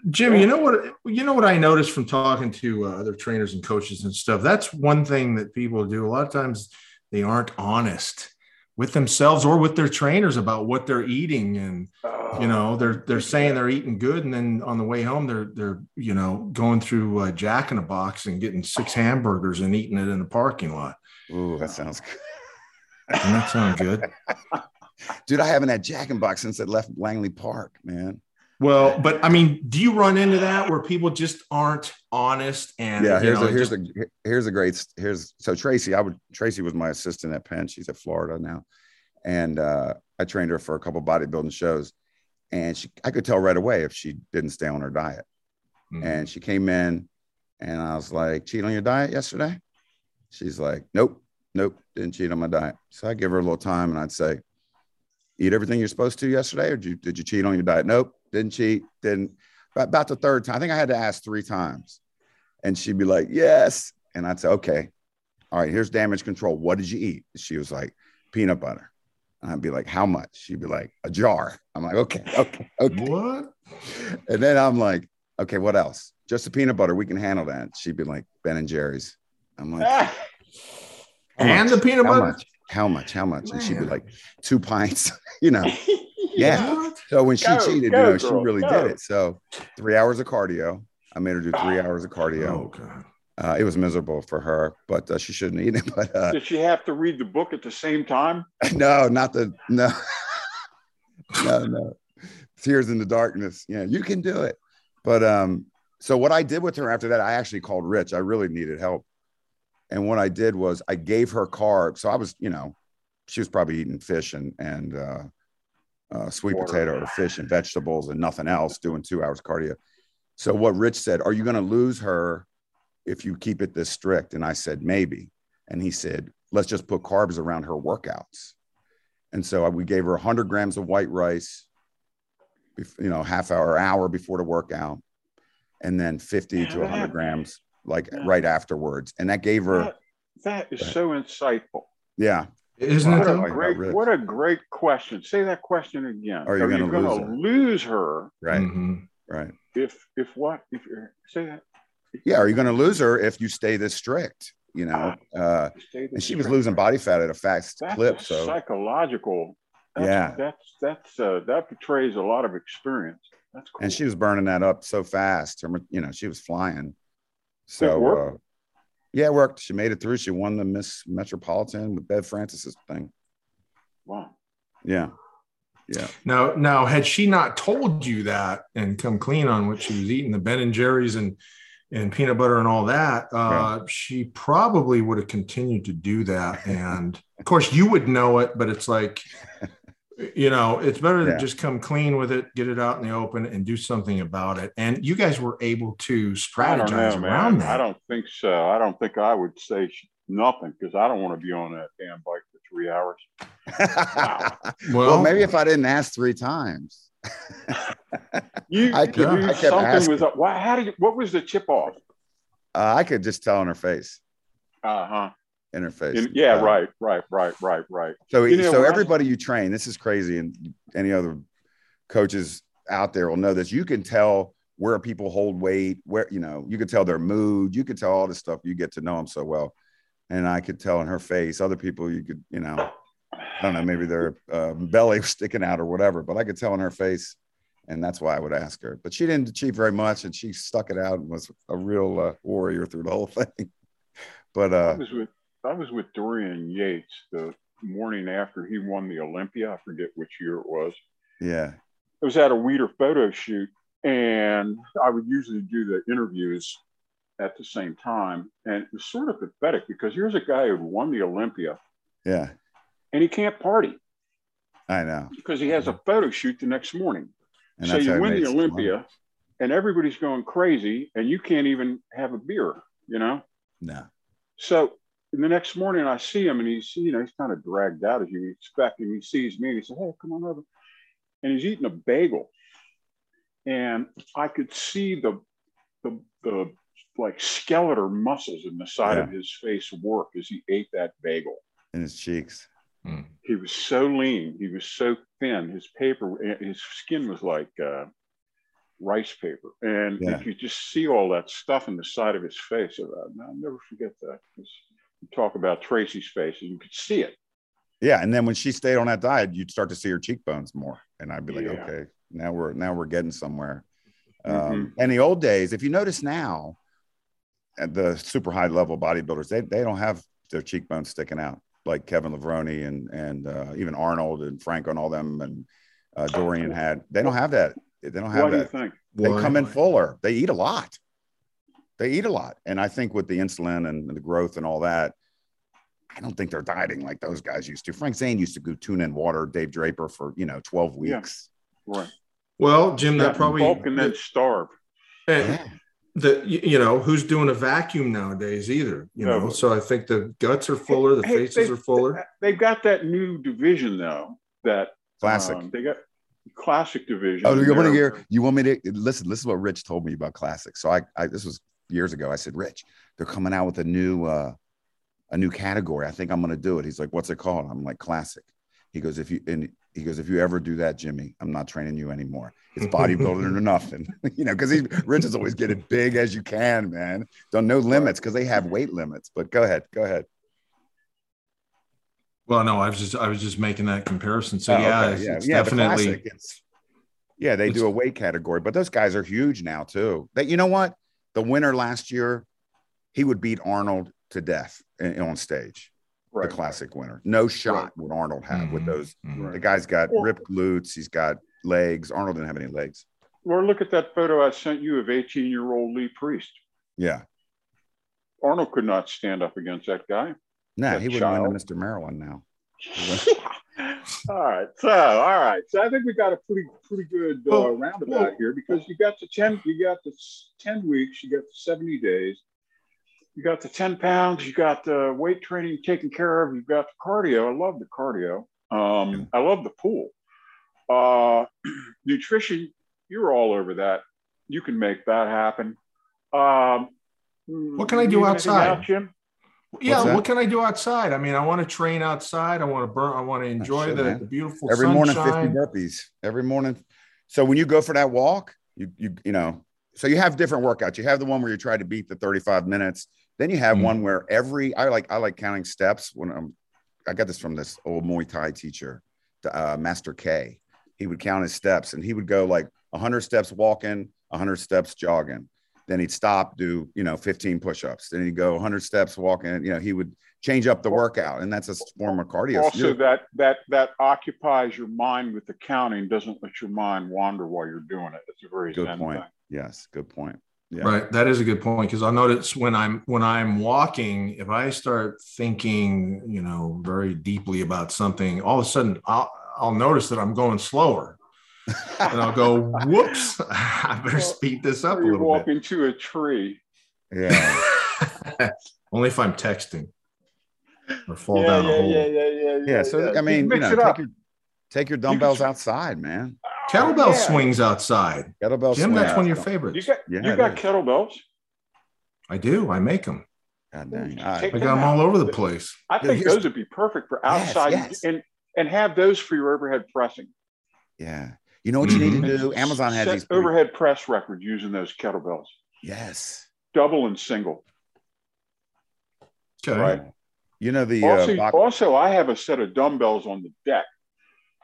Jim, you know what, you know what I noticed from talking to uh, other trainers and coaches and stuff? That's one thing that people do. A lot of times they aren't honest with themselves or with their trainers about what they're eating. And, you know, they're, they're saying they're eating good. And then on the way home, they're, they're, you know, going through uh, Jack in a Box and getting six hamburgers and eating it in the parking lot. Ooh, that sounds good. Doesn't that sound good? Dude, I haven't had Jack in the Box since I left Langley Park, man. Well, but I mean, do you run into that where people just aren't honest? And yeah, here's you know, a here's just... a here's a great here's so Tracy. I would Tracy was my assistant at Penn. She's at Florida now, and uh, I trained her for a couple of bodybuilding shows, and she I could tell right away if she didn't stay on her diet. Mm-hmm. And she came in, and I was like, "Cheat on your diet yesterday?" She's like, "Nope, nope, didn't cheat on my diet." So I give her a little time, and I'd say, eat everything you're supposed to yesterday, or did you, did you cheat on your diet? Nope, didn't cheat. Didn't. About the third time, I think I had to ask three times, and she'd be like, "Yes," and I'd say, "Okay, all right. Here's damage control. What did you eat?" She was like, "Peanut butter," and I'd be like, "How much?" She'd be like, "A jar." I'm like, "Okay, okay, okay." What? And then I'm like, "Okay, what else? Just the peanut butter. We can handle that." She'd be like, "Ben and Jerry's." I'm like, ah, and much? The peanut butter. How much? How much? How much? And she'd be like, two pints, you know. Yeah. What? So when she go, cheated, go, you know, girl, she really go. did it. So three hours of cardio. I made her do three oh. hours of cardio. Oh, God. Uh, it was miserable for her, but uh, she shouldn't eat it. But uh, did she have to read the book at the same time? No, not the no, no, no. Tears in the darkness. Yeah, you can do it. But um, so what I did with her after that, I actually called Rich. I really needed help, and what I did was I gave her carbs. So I was, you know, she was probably eating fish and and uh, uh, sweet Water. potato or fish and vegetables and nothing else. Doing two hours cardio. So what Rich said, are you going to lose her if you keep it this strict? And I said, maybe. And he said, let's just put carbs around her workouts. And so we gave her one hundred grams of white rice, you know, half hour, hour before the workout, and then fifty to one hundred grams, like yeah. right afterwards. And that gave her. That, that is so insightful. Yeah. Isn't what, it a great, what a great question. Say that question again. Are you going to lose her? Right. Mm-hmm. Right. If, if what, if you're say that. Yeah, are you going to lose her if you stay this strict? You know, uh, and she was losing body fat at a fast clip. So psychological. That's, yeah, that's that's uh, that portrays a lot of experience. That's cool. And she was burning that up so fast. Her, you know, she was flying. So uh, yeah, it worked. She made it through. She won the Miss Metropolitan with Bev Francis's thing. Wow. Yeah. Yeah. Now, now, had she not told you that and come clean on what she was eating, the Ben and Jerry's and. and peanut butter and all that, uh, right. she probably would have continued to do that. And of course you would know it, but it's like, you know, it's better yeah. to just come clean with it, get it out in the open and do something about it. And you guys were able to strategize know, around man. that. I don't think so. I don't think I would say nothing because I don't want to be on that damn bike for three hours. Wow. well, well, maybe if I didn't ask three times. you, I could, you I kept asking. Was, why, how did you, what was the chip off? Uh, I could just tell in her face. Uh huh. In her face. In, yeah. Uh, right. Right. Right. Right. Right. So, you know, so everybody I, you train, this is crazy, and any other coaches out there will know this. You can tell where people hold weight, where you know, you could tell their mood, you could tell all this stuff. You get to know them so well, and I could tell in her face. Other people, you could, you know. I don't know, maybe their uh, belly was sticking out or whatever, but I could tell in her face, and that's why I would ask her. But she didn't achieve very much, and she stuck it out and was a real uh, warrior through the whole thing. But uh, I was with I was with Dorian Yates the morning after he won the Olympia. I forget which year it was. Yeah, it was at a Weider photo shoot, and I would usually do the interviews at the same time, and it was sort of pathetic because here's a guy who won the Olympia. Yeah. And he can't party. I know. Because he has a photo shoot the next morning. And so you win the Olympia and everybody's going crazy and you can't even have a beer, you know? No. So the next morning I see him and he's, you know, he's kind of dragged out as you expect. And he sees me and he says, hey, come on over. And he's eating a bagel. And I could see the, the, the like skeletal muscles in the side yeah. of his face work as he ate that bagel. In his cheeks. Mm. He was so lean. He was so thin. His paper, his skin was like uh, rice paper, and yeah. if you just see all that stuff in the side of his face, I'll never forget that. You talk about Tracy's face, and you could see it. Yeah, and then when she stayed on that diet, you'd start to see her cheekbones more, and I'd be like, yeah. okay, now we're now we're getting somewhere. Mm-hmm. Um, and the old days, if you notice now, at the super high level bodybuilders, they they don't have their cheekbones sticking out. Like Kevin Levrone and and uh, even Arnold and Franco and all them and uh, Dorian had. They don't have that. They don't have Why that. Do you think? They Why? come in fuller. They eat a lot. They eat a lot. And I think with the insulin and the growth and all that, I don't think they're dieting like those guys used to. Frank Zane used to go tune in water, Dave Draper for, you know, twelve weeks. Yeah. Right. Well, Jim, that yeah, probably. Bulk and then starve. Yeah. The you know who's doing a vacuum nowadays either you know no. So I think the guts are fuller, the hey, faces they, are fuller. They've got that new division though, that classic. Um, they got classic division. Oh, you want to hear? You want me to listen? This is what Rich told me about classic. So I, I this was years ago. I said, Rich, they're coming out with a new uh, a new category. I think I'm going to do it. He's like, what's it called? I'm like, classic. He goes, if you and he goes, if you ever do that, Jimmy, I'm not training you anymore. It's bodybuilding or nothing, you know, because Rich is always getting big as you can, man. Don't no limits because they have weight limits. But go ahead, go ahead. Well, no, I was just I was just making that comparison. So oh, yeah, okay. it's, yeah, it's yeah, definitely. The classic, it's, yeah, they do a weight category, but those guys are huge now too. That you know what, the winner last year, he would beat Arnold to death on stage. Right. The classic winner, no shot right. would Arnold have mm-hmm. with those. Mm-hmm. The guy's got well, ripped glutes, he's got legs. Arnold didn't have any legs. Or look at that photo I sent you of eighteen-year-old Lee Priest. Yeah, Arnold could not stand up against that guy. No, nah, he would win Mister Maryland now. all right, so all right, so I think we got a pretty pretty good uh, oh, roundabout oh. here, because you got the ten, you got the ten weeks, you got the seventy days, you got the ten pounds, you got the weight training taken care of, you've got the cardio. I love the cardio. Um, I love the pool. Uh, nutrition, you're all over that. You can make that happen. Um, what can I do outside, out, Jim? Yeah, what can I do outside? I mean, I want to train outside. I want to burn. I want to enjoy the, the beautiful every sunshine. Morning, fifty burpees every morning. So when you go for that walk, you you you know. So you have different workouts. You have the one where you try to beat the thirty-five minutes. Then you have mm-hmm. one where every I like I like counting steps. When I'm, I got this from this old Muay Thai teacher, uh, Master K. He would count his steps, and he would go like one hundred steps walking, one hundred steps jogging. Then he'd stop, do, you know, fifteen push-ups. Then he'd go one hundred steps walking. You know, he would change up the workout, and that's a form of cardio. Also, that that that occupies your mind with the counting, doesn't let your mind wander while you're doing it. It's a very good point. Thing. Yes, good point. Yeah. Right, that is a good point, because I notice when I'm when I'm walking, if I start thinking, you know, very deeply about something, all of a sudden I'll I'll notice that I'm going slower. And I'll go, whoops, I better speed this up a little bit. You walk into a tree. Yeah. Only if I'm texting or fall yeah, down yeah, a hole. Yeah, yeah, yeah, yeah. Yeah, so, yeah. I mean, you, you know, take your, take your dumbbells you outside, man. Kettlebell yeah. swings outside. Kettlebell Jim, swings that's out. One of your favorites. You got, yeah, you got kettlebells? I do. I make them. God dang. All right. I got them out. All over the place. I think those would be perfect for outside yes, yes. and and have those for your overhead pressing. Yeah. You know what mm-hmm. you need to do? Amazon has set these overhead press records using those kettlebells. Yes. Double and single. Okay. Right. You know, the also, uh, also I have a set of dumbbells on the deck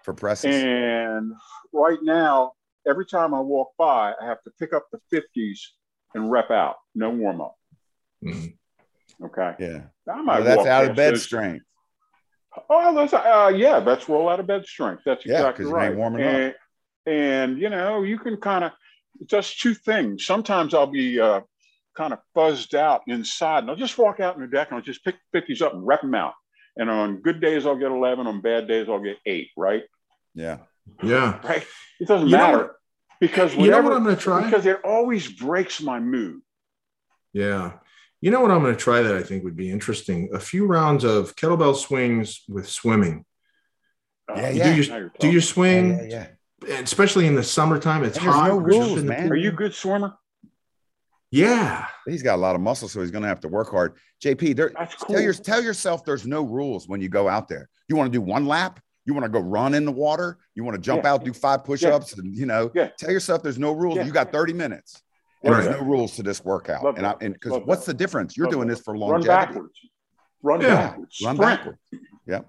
for presses. And right now, every time I walk by, I have to pick up the fifties and rep out. No warm up. Mm-hmm. Okay. Yeah. I might well, that's out of bed those. Strength. Oh, that's, uh, yeah, that's roll out of bed strength. That's yeah, exactly right. You warming and, up. And, you know, you can kind of, it's just two things. Sometimes I'll be uh, kind of buzzed out inside, and I'll just walk out on the deck, and I'll just pick fifties up and rep them out. And on good days, I'll get eleven. On bad days, I'll get eight, right? Yeah. Yeah. Right? It doesn't you matter. Know, because whenever, you know what I'm going to try? Because it always breaks my mood. Yeah. You know what I'm going to try that I think would be interesting? A few rounds of kettlebell swings with swimming. Yeah, you yeah. Do your, do your swing. Yeah, yeah, yeah. Especially in the summertime, it's hot. No rules, man. Are you a good swimmer? Yeah. He's got a lot of muscle, so he's going to have to work hard. J P, there, That's cool. tell, your, tell yourself there's no rules when you go out there. You want to do one lap? You want to go run in the water? You want to jump yeah. out, do five push-ups? Yeah. And, you know, yeah. tell yourself there's no rules. Yeah. You got thirty minutes. And right. There's no rules to this workout. Love and I and because what's that. The difference? You're Love doing that. This for longevity. Run backwards. Run yeah. backwards. Run backwards. Yeah.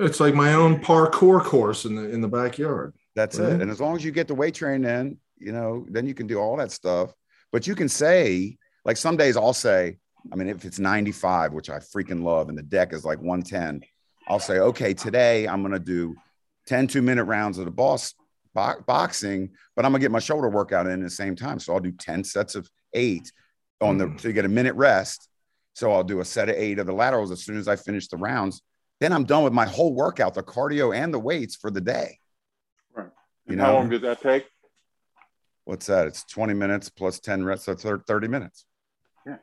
It's like my own parkour course in the in the backyard. That's right. It. And as long as you get the weight training in, you know, then you can do all that stuff. But you can say, like some days I'll say, I mean, if it's ninety-five, which I freaking love, and the deck is like one ten, I'll say, okay, today I'm going to do ten two-minute rounds of the boss bo- boxing, but I'm going to get my shoulder workout in at the same time. So I'll do ten sets of eight on the mm. to get a minute rest. So I'll do a set of eight of the laterals as soon as I finish the rounds. Then I'm done with my whole workout, the cardio and the weights for the day. You know, how long did that take? What's that? It's twenty minutes plus ten reps, so thirty minutes. Yeah,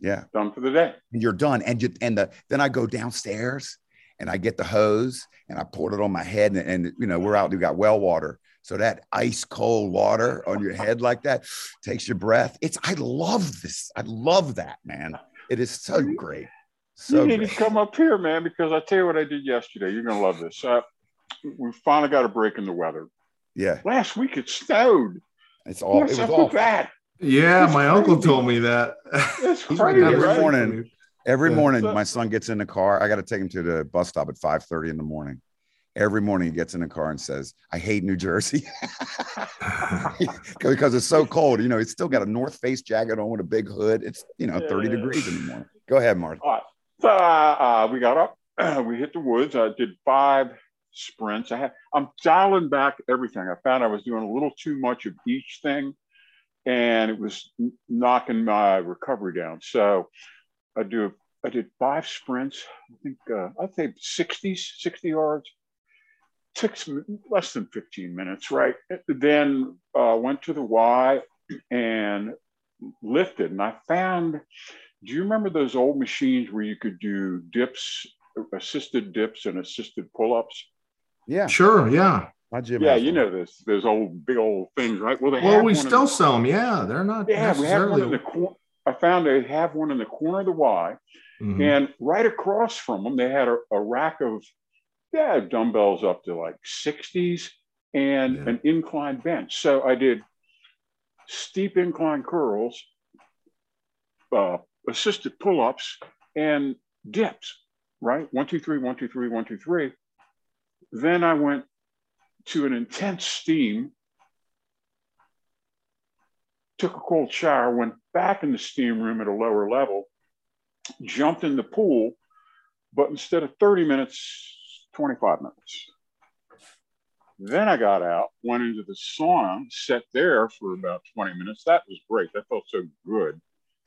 yeah. Done for the day. You're done, and you, and the then I go downstairs and I get the hose and I poured it on my head, and, and you know we're out. We got well water, so that ice cold water on your head like that takes your breath. It's I love this. I love that, man. It is so great. So you need great. To come up here, man, because I tell you what I did yesterday. You're gonna love this. Uh, we finally got a break in the weather. Yeah. Last week it snowed. It's all it was all bad. Yeah, my uncle told me that. It's crazy, right? Every morning Every yeah. morning, my son gets in the car. I got to take him to the bus stop at five thirty in the morning. Every morning he gets in the car and says, I hate New Jersey because it's so cold. You know, he's still got a North Face jacket on with a big hood. It's, you know, yeah. thirty degrees in the morning. Go ahead, Marty. All right. So uh, we got up. Uh, we hit the woods. I did five sprints. I had, I'm dialing back everything. I found I was doing a little too much of each thing, and it was knocking my recovery down. So I do. I did five sprints. I think uh, I'd say sixty yards. Six, less than fifteen minutes, right? Then uh, went to the Y and lifted. And I found, do you remember those old machines where you could do dips, assisted dips and assisted pull-ups? Yeah. Sure, yeah. My gym yeah, you know this, those old, big old things, right? Well, they well have we still the, sell them, yeah. They're not yeah, necessarily. We have one in the cor- I found they have one in the corner of the Y. Mm-hmm. And right across from them, they had a, a rack of Yeah, dumbbells up to like sixties and yeah. an incline bench. So I did steep incline curls, uh, assisted pull-ups, and dips, right? One, two, three, one, two, three, one, two, three. Then I went to an intense steam, took a cold shower, went back in the steam room at a lower level, jumped in the pool, but instead of thirty minutes, twenty-five minutes. Then I got out, went into the sauna, sat there for about twenty minutes. That was great. That felt so good.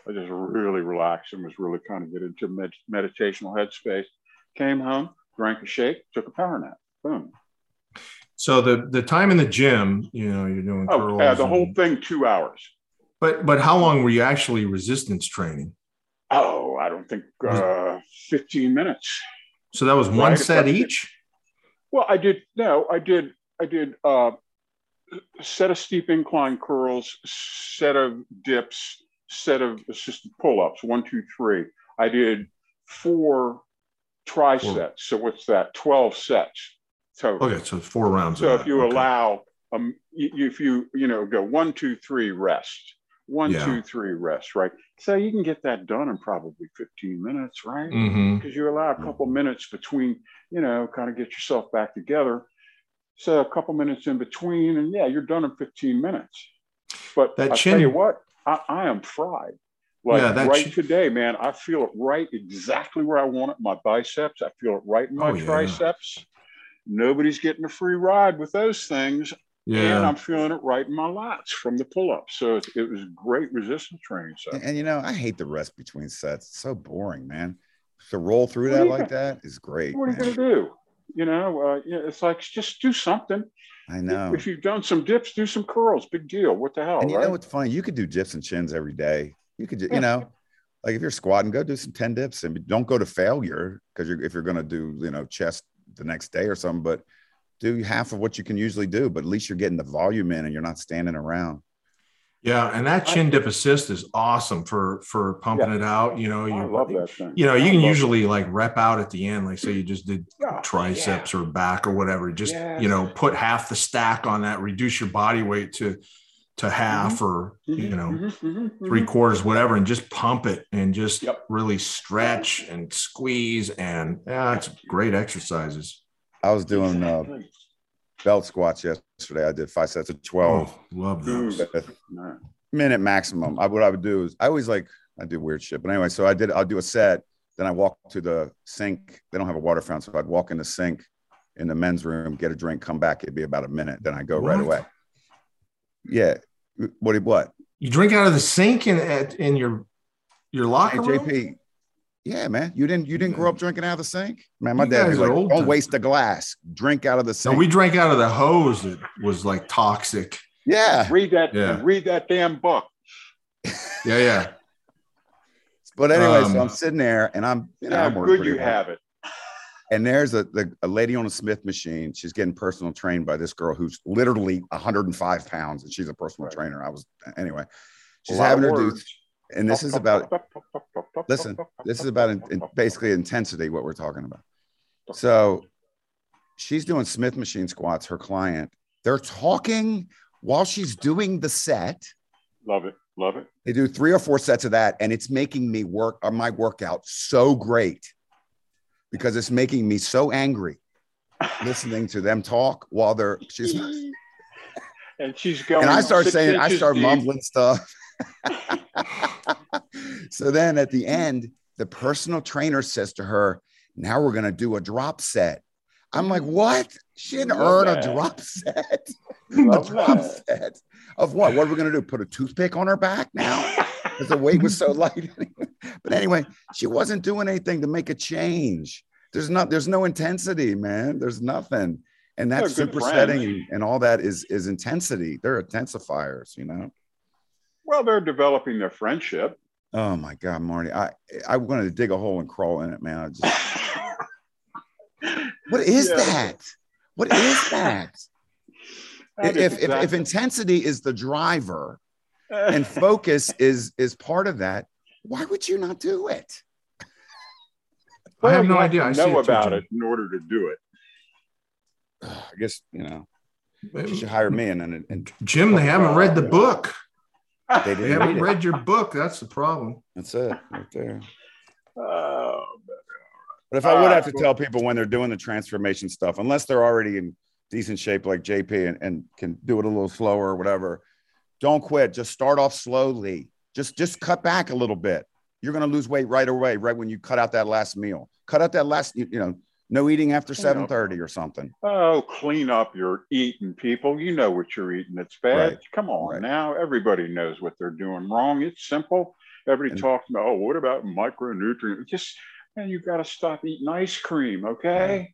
I just really relaxed and was really kind of get into med- meditational headspace. Came home, drank a shake, took a power nap. Boom. So the the time in the gym, you know, you're doing curls. Oh, yeah, the whole and, thing, two hours. But but how long were you actually resistance training? Oh, I don't think uh, fifteen minutes. So that was one right. set each? Well, I did, no, I did, I did uh, set of steep incline curls, set of dips, set of assisted pull-ups, one, two, three. I did four triceps. Four. So what's that? twelve sets total. Okay, so four rounds. So if that. you okay. allow, um, if you, you know, go one, two, three, rest. One, yeah. two, three, rest, right? So you can get that done in probably fifteen minutes, right? Because mm-hmm. you allow a couple mm-hmm. minutes between, you know, kind of get yourself back together. So a couple minutes in between, and yeah, you're done in fifteen minutes. But that I chin... tell you what, I, I am fried. Like yeah, right chin... today, man, I feel it right exactly where I want it. My biceps, I feel it right in my oh, triceps. Yeah. Nobody's getting a free ride with those things. Yeah. And I'm feeling it right in my lats from the pull-up. So it, it was great resistance training. So. And, and, you know, I hate the rest between sets. It's so boring, man. To roll through what that like gonna, that is great. What man. are you going to do? You know, uh, you know, it's like, just do something. I know. If, if you've done some dips, do some curls. Big deal. What the hell, And you right? know what's funny? You could do dips and chins every day. You could, yeah. you know, like if you're squatting, go do some ten dips. And don't go to failure because you're, if you're going to do, you know, chest the next day or something. But do half of what you can usually do, but at least you're getting the volume in and you're not standing around. Yeah. And that chin dip assist is awesome for, for pumping yeah. it out. You know, you, I love that thing. you know, I you can usually it. like rep out at the end. Like say you just did oh, triceps yeah. or back or whatever, just, yeah. you know, put half the stack on that, reduce your body weight to, to half mm-hmm. or, mm-hmm. you know, mm-hmm. three quarters, whatever, and just pump it and just yep. really stretch and squeeze. And yeah, it's great exercises. I was doing uh, belt squats yesterday. I did five sets of twelve. Oh, love those. Minute maximum. I, what I would do is I always like, I do weird shit. But anyway, so I did, I'll do a set. Then I walk to the sink. They don't have a water fountain. So I'd walk in the sink in the men's room, get a drink, come back. It'd be about a minute. Then I go what? right away. Yeah. What? What? You drink out of the sink in, in your, your locker hey, room? J P. Yeah, man. You didn't you didn't grow up drinking out of the sink? Man, my you dad was like, don't time. waste a glass. Drink out of the sink. No, we drank out of the hose. It was like toxic. Yeah. Read that yeah. read that damn book. Yeah, yeah. But anyway, um, so I'm sitting there and I'm you know, how I'm good you hard. have it. And there's a, the, a lady on a Smith machine. She's getting personal trained by this girl who's literally one hundred five pounds, and she's a personal right. trainer. I was anyway. She's having her do And this is about, listen, this is about in, in basically intensity, what we're talking about. So she's doing Smith machine squats, her client. They're talking while she's doing the set. Love it. Love it. They do three or four sets of that, and it's making me work on my workout so great because it's making me so angry listening to them talk while they're she's and she's going. And I start saying, I start deep. mumbling stuff. So then at the end, the personal trainer says to her, "Now we're going to do a drop set." I'm like, what? She didn't earn a drop set. A drop set of what? What are we going to do? Put a toothpick on her back now? Because the weight was so light. But anyway, she wasn't doing anything to make a change. There's not, there's no intensity, man. There's nothing. And that supersetting and all that is, is intensity. They're intensifiers, you know? Well, they're developing their friendship. Oh my God, Marty. I, I wanted to dig a hole and crawl in it, man. I just... What is yeah. that? What is that? that if, is exactly. if if intensity is the driver and focus is is part of that, why would you not do it? Well, I have no idea. I know about it in order to do it. I guess, you know, you should hire me. And, and, and Jim, they haven't read the book. They, they haven't read your book. That's the problem. That's it right there. Oh, man. But if I would have to tell people when they're doing the transformation stuff, unless they're already in decent shape like J P and, and can do it a little slower or whatever, don't quit. Just start off slowly. Just, just cut back a little bit. You're going to lose weight right away, right when you cut out that last meal. Cut out that last, you, you know, no eating after seven thirty or something. Oh, clean up your eating, people. You know what you're eating. It's bad. Right. Come on right. now. Everybody knows what they're doing wrong. It's simple. Everybody talks about, oh, what about micronutrients? Just... And you've got to stop eating ice cream, okay?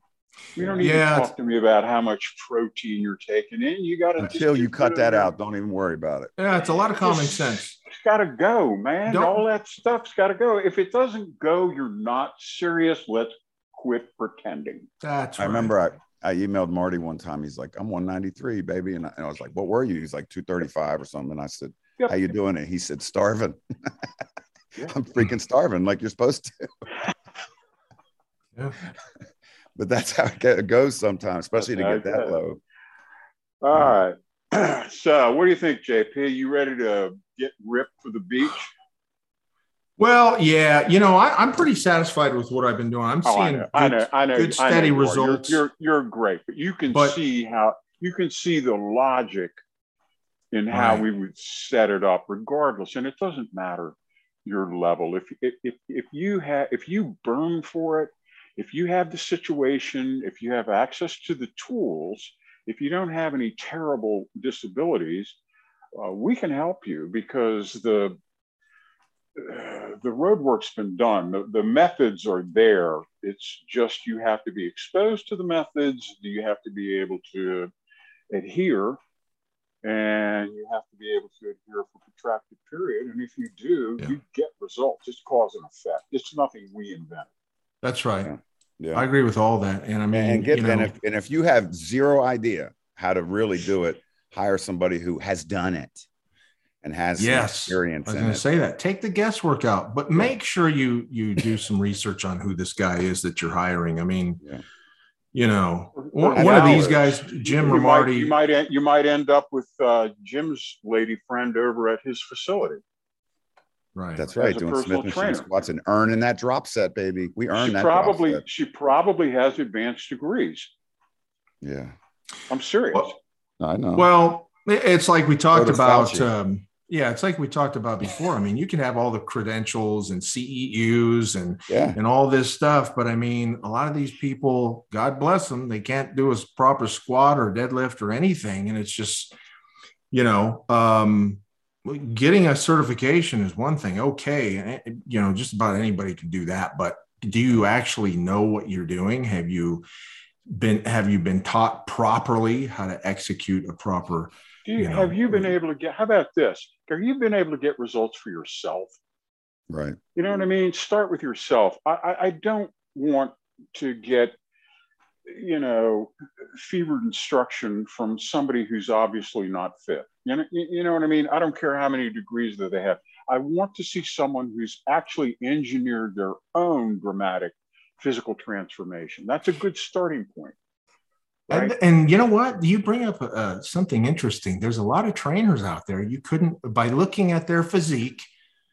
You don't need yeah, to talk to me about how much protein you're taking in. You got to until you cut that out. Don't even worry about it. Yeah, it's a lot of common it's, sense. It's got to go, man. Don't, All that stuff's got to go. If it doesn't go, you're not serious. Let's quit pretending. That's right. I remember I, I emailed Marty one time. He's like, "I'm one ninety-three, baby," and I, and I was like, "What were you?" He's like two thirty-five or something. And I said, yep. "How you doing?" And he said, "Starving." Yeah. I'm freaking starving, like you're supposed to. Yeah. But that's how it goes sometimes, especially to get that low. All yeah. right. So what do you think, J P? You ready to get ripped for the beach? Well, yeah. You know, I, I'm pretty satisfied with what I've been doing. I'm oh, seeing I know, good, I know, I know, good steady I know, results. You're, you're, you're great, but you can but, see how you can see the logic in how right. we would set it up regardless. And it doesn't matter your level. If, if, if, if you have, if you burn for it, if you have the situation, if you have access to the tools, if you don't have any terrible disabilities, uh, we can help you because the uh, the roadwork's been done. The, the methods are there. It's just you have to be exposed to the methods. You have to be able to adhere, and you have to be able to adhere for a protracted period. And if you do, yeah. you get results. It's cause and effect. It's nothing we invented. That's right. Yeah. Yeah. I agree with all that. And I mean, and, get, you know, and, if, and if you have zero idea how to really do it, hire somebody who has done it and has yes, experience. I was going to say that. Take the guesswork out, but make sure you you do some research on who this guy is that you're hiring. I mean, yeah. you know, one, one of these guys, Jim you or Marty. You might, you might end up with uh, Jim's lady friend over at his facility. Right. That's right. Doing Smith machine squats and earning that drop set, baby. We earn that. Probably, she probably has advanced degrees. Yeah. I'm serious. Well, I know. Well, it's like we talked about. Um, yeah. It's like we talked about before. I mean, you can have all the credentials and C E Us and, yeah. and all this stuff. But I mean, a lot of these people, God bless them, they can't do a proper squat or deadlift or anything. And it's just, you know, um, getting a certification is one thing. Okay. You know, just about anybody can do that, but do you actually know what you're doing? Have you been, have you been taught properly how to execute a proper, do you, you know, have you been able to get, how about this? Have you been able to get results for yourself? Right. You know what I mean? Start with yourself. I, I, I don't want to get, you know, fevered instruction from somebody who's obviously not fit. You know, you know what I mean? I don't care how many degrees that they have. I want to see someone who's actually engineered their own dramatic physical transformation. That's a good starting point. Right? And, and you know what? You bring up uh, something interesting. There's a lot of trainers out there. You couldn't, by looking at their physique,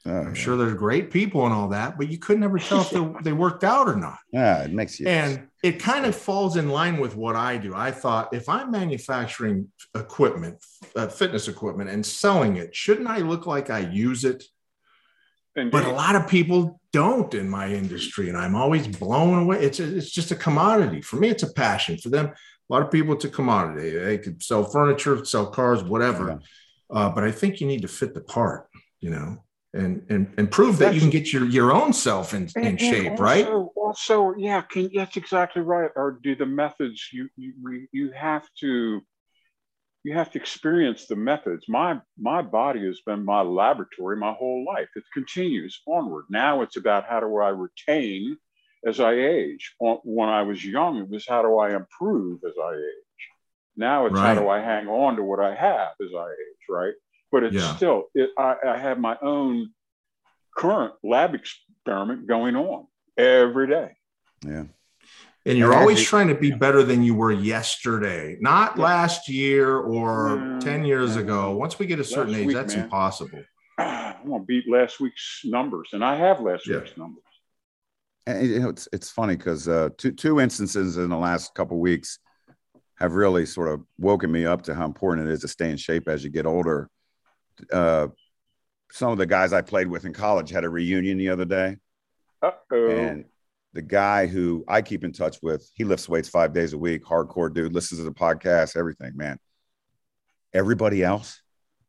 oh, I'm yeah. sure there's great people and all that, but you couldn't ever tell if they, they worked out or not. Yeah, it makes sense. And it kind of falls in line with what I do. I thought, if I'm manufacturing equipment, uh, fitness equipment, and selling it, shouldn't I look like I use it? Indeed. But a lot of people don't in my industry, and I'm always blown away. It's a, it's just a commodity. For me, it's a passion. For them, a lot of people, it's a commodity. They could sell furniture, sell cars, whatever. Yeah. Uh, but I think you need to fit the part, you know, and and, and prove that that's, you can get your, your own self in, in shape, also, right? Also, yeah, can, that's exactly right. Or do the methods, you, you you have to you have to experience the methods. My my body has been my laboratory my whole life. It continues onward. Now it's about how do I retain as I age. When I was young, it was how do I improve as I age. Now it's right. how do I hang on to what I have as I age, right? But it's yeah. still, it, I, I have my own current lab experiment going on every day. Yeah. And you're and always it, trying to be yeah. better than you were yesterday, not yeah. last year or yeah. ten years yeah. ago. Once we get a certain last age, week, that's man. impossible. I'm going to beat last week's numbers, and I have last yeah. week's numbers. And it's it's funny because uh, two two instances in the last couple of weeks have really sort of woken me up to how important it is to stay in shape as you get older. Uh, some of the guys I played with in college had a reunion the other day, Uh-oh. and the guy who I keep in touch with, he lifts weights five days a week, hardcore dude, listens to the podcast, everything. Man, everybody else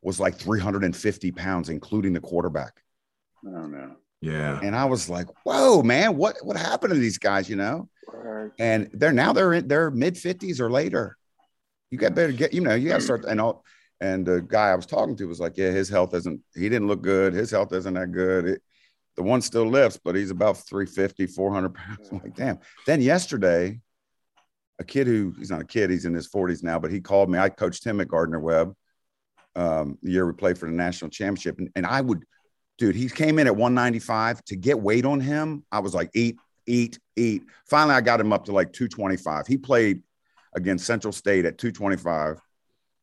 was like three hundred fifty pounds, including the quarterback. I don't know. Yeah. And I was like, whoa, man, what, what happened to these guys, you know? Right. And they're now they're in their mid fifties or later. You got better get, you know, you got to start. And all, and the guy I was talking to was like, yeah, his health isn't, he didn't look good. His health isn't that good. It, the one still lifts, but he's about three fifty, four hundred pounds. I'm like, damn. Then yesterday, a kid who, he's not a kid, he's in his forties now, but he called me. I coached him at Gardner-Webb um, the year we played for the national championship. And, and I would, Dude, he came in at one ninety-five. To get weight on him, I was like, eat, eat, eat. Finally, I got him up to like two twenty-five. He played against Central State at two twenty-five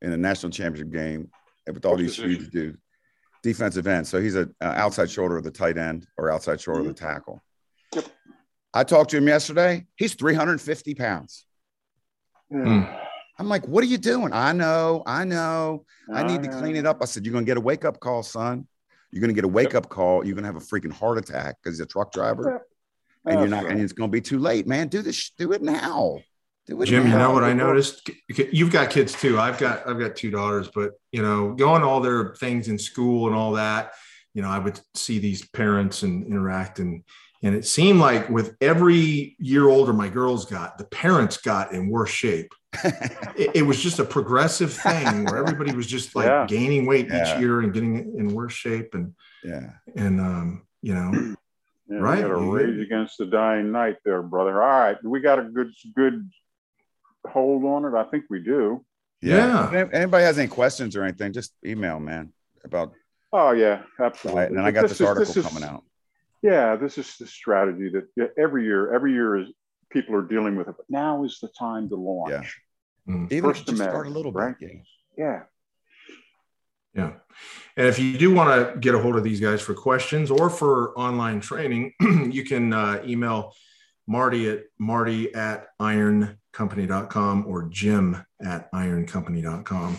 in the national championship game with all these huge dudes. Defensive end. So he's an uh, outside shoulder of the tight end or outside shoulder mm-hmm. of the tackle. Yep. I talked to him yesterday. He's three hundred fifty pounds. Mm. I'm like, what are you doing? I know, I know. I need to clean it up. I said, you're going to get a wake-up call, son. You're going to get a wake-up yep. call. You're going to have a freaking heart attack because he's a truck driver. And oh, you're not, sure. and it's going to be too late, man. Do this. Do it now. Do it Jim, now. You know what I noticed? You've got kids too. I've got, I've got two daughters, but you know, going all their things in school and all that, you know, I would see these parents and interact, and, and it seemed like with every year older my girls got, the parents got in worse shape. it, it was just a progressive thing where everybody was just like yeah. gaining weight yeah. each year and getting in worse shape, and yeah, and um, you know, yeah, right? Got to rage against the dying night, there, brother. All right, we got a good good hold on it. I think we do. Yeah. yeah. If anybody has any questions or anything, just email, man. About oh yeah, absolutely. And then I got this, this is, article this is, coming out. Yeah, this is the strategy that every year, every year is. People are dealing with it, but now is the time to launch. Yeah. Mm-hmm. Even First to start a little bit. Right? Yeah. Yeah. And if you do want to get a hold of these guys for questions or for online training, you can uh, email Marty at Marty at iron company dot com or Jim at iron company dot com.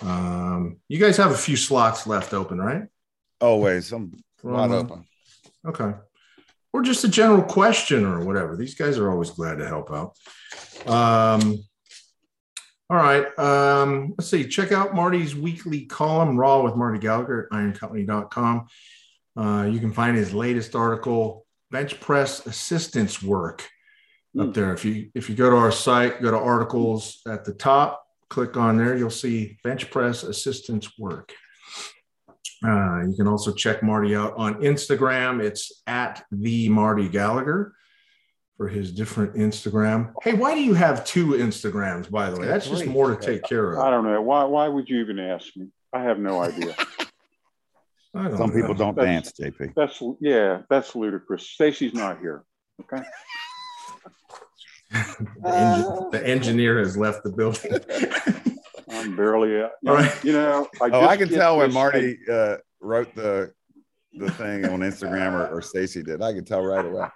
Um, you guys have a few slots left open, right? Always. I'm not open. Okay. Or just a general question or whatever. These guys are always glad to help out. Um, all right. Um, let's see. Check out Marty's weekly column, Raw with Marty Gallagher at iron company dot com. Uh, you can find his latest article, Bench Press Assistance Work, up there. If you, if you go to our site, go to articles at the top, click on there, you'll see Bench Press Assistance Work. Uh, you can also check Marty out on Instagram. It's at the Marty Gallagher for his different Instagram. Hey, why do you have two Instagrams, by the way? That's just more to take care of. I don't know. Why Why would you even ask me? I have no idea. I don't Some know. people don't that's, dance, J P. That's, yeah, that's ludicrous. Stacy's not here. Okay. the, uh, en- the engineer has left the building. I'm barely out. You, All right. know, you know, I, oh, I can tell when Marty uh, wrote the the thing on Instagram, or, or Stacy did. I can tell right away.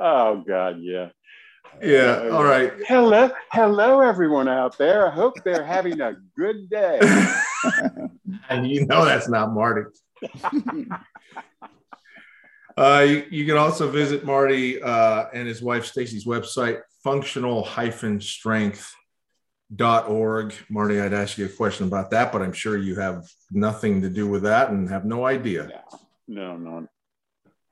Oh, God, yeah. Yeah. All right. Hello. Hello, everyone out there. I hope they're having a good day. And you know that's not Marty. uh, you, you can also visit Marty uh, and his wife Stacy's website, functional dash strength dot org. Marty, I'd ask you a question about that, but I'm sure you have nothing to do with that and have no idea. No, no,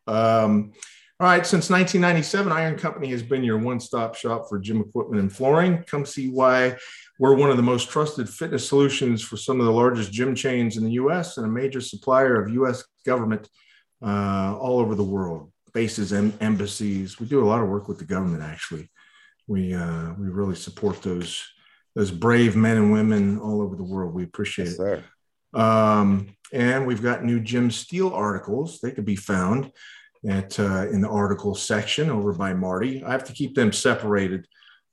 no. Um, All right, since nineteen ninety-seven, Iron Company has been your one-stop shop for gym equipment and flooring. Come see why we're one of the most trusted fitness solutions for some of the largest gym chains in the U S and a major supplier of U S government uh, all over the world, bases and embassies. We do a lot of work with the government, actually. We uh, we really support those, those brave men and women all over the world. We appreciate yes, it. Sir. Um, and we've got new Jim Steele articles. They can be found at uh, in the article section over by Marty. I have to keep them separated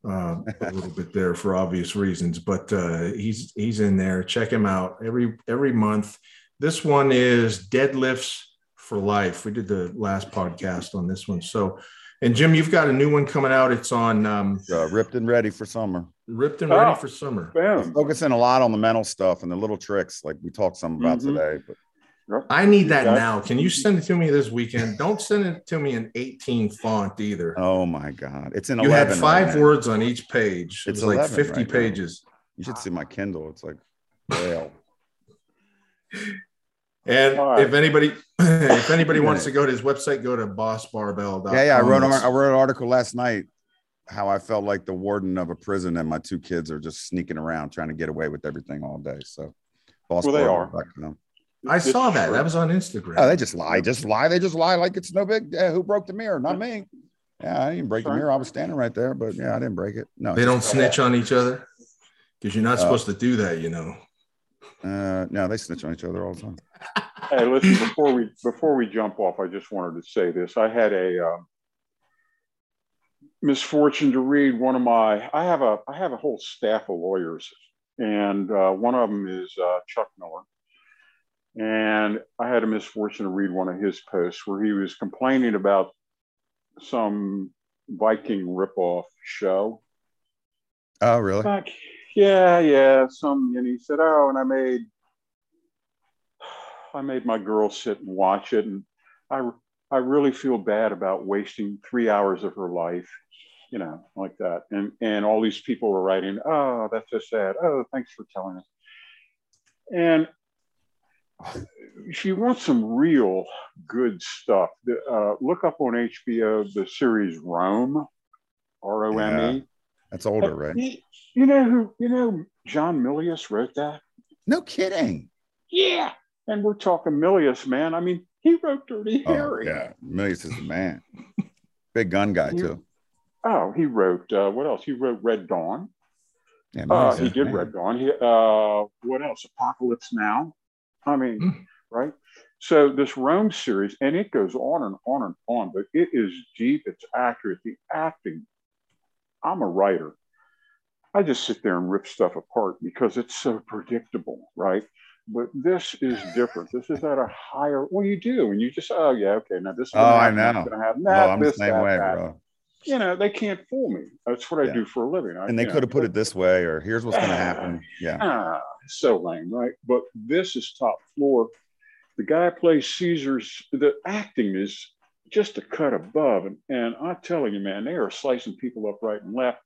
uh, a little bit there for obvious reasons, but uh, he's he's in there. Check him out every every month. This one is Deadlifts for Life. We did the last podcast on this one. So, and Jim, you've got a new one coming out. It's on um, uh, Ripped and Ready for Summer. Ripped and oh, Ready for Summer. Focusing a lot on the mental stuff and the little tricks, like we talked some about mm-hmm. today, but. I need that now. Can you send it to me this weekend? Don't send it to me in eighteen font either. Oh my God. It's in you eleven. You had five right words now. On each page. It's it like fifty right pages. Now. You should see my Kindle. It's like, wow. And right. if anybody, if anybody wants to go to his website, go to boss barbell dot com. Yeah, yeah. I wrote, I wrote an article last night, how I felt like the warden of a prison and my two kids are just sneaking around trying to get away with everything all day. So boss barbell dot com. Well, they are. I it's saw that. True. That was on Instagram. Oh, they just lie. Just lie. They just lie like it's no big deal. Who broke the mirror? Not me. Yeah, I didn't break Sorry. the mirror. I was standing right there, but yeah, I didn't break it. No. They don't snitch on each other? Because you're not uh, supposed to do that, you know. Uh, no, they snitch on each other all the time. Hey, listen, before we before we jump off, I just wanted to say this. I had a uh, misfortune to read one of my I have a I have a whole staff of lawyers, and uh, one of them is uh, Chuck Miller. And I had a misfortune to read one of his posts where he was complaining about some Viking ripoff show. Oh, really? Like, yeah, yeah. Some, and he said, "Oh, and I made, I made my girl sit and watch it, and I, I really feel bad about wasting three hours of her life, you know, like that." And and all these people were writing, "Oh, that's so sad. Oh, thanks for telling us." And if you want some real good stuff, uh, look up on H B O the series Rome, R O M E. Yeah, that's older, uh, right? You, you know who? You know John Milius wrote that. No kidding. Yeah, and we're talking Milius, man. I mean, he wrote Dirty oh, Harry. Yeah, Milius is the man. Big gun guy he, too. Oh, he wrote uh, what else? He wrote Red Dawn. Yeah, uh, he did man. Red Dawn. He, uh, what else? Apocalypse Now. I mean, right? So this Rome series, and it goes on and on and on, but it is deep. It's accurate. The acting, I'm a writer. I just sit there and rip stuff apart because it's so predictable, right? But this is different. This is at a higher, well, you do. And you just, oh, yeah, okay. Now this is going to happen. Oh, I know. Gonna happen, that, oh, I'm this, the same that, way, that. Bro. You know, they can't fool me. That's what yeah. I do for a living. I, and they could have put it this way, or here's what's uh, going to happen. Yeah. Uh, so lame, right? But this is top floor. The guy plays Caesar's, the acting is just a cut above. And, and I'm telling you, man, they are slicing people up right and left.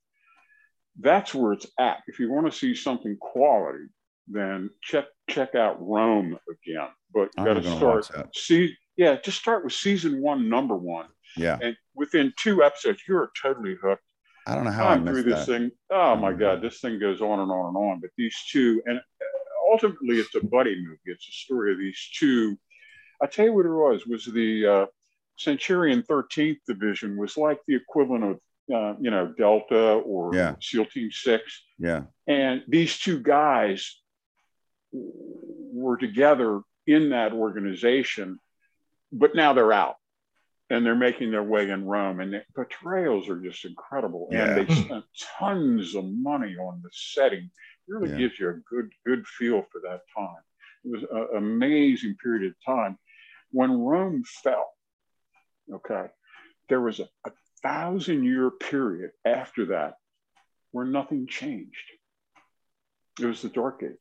That's where it's at. If you want to see something quality, then check check out Rome again. But you got to start, see, yeah, just start with season one, number one. Yeah. And within two episodes, you're totally hooked. I don't know how I'm I through this that. thing. Oh my God, this thing goes on and on and on. But these two, and ultimately it's a buddy movie. It's a story of these two. I tell you what it was, was the uh, Centurion thirteenth Division was like the equivalent of, uh, you know, Delta or yeah. SEAL Team six. Yeah. And these two guys were together in that organization, but now they're out. and they're making their way in Rome, and the trails are just incredible. Yeah. And they spent tons of money on the setting. It really yeah. gives you a good, good feel for that time. It was an amazing period of time. When Rome fell, okay, there was a, a thousand year period after that where nothing changed. It was the Dark Ages.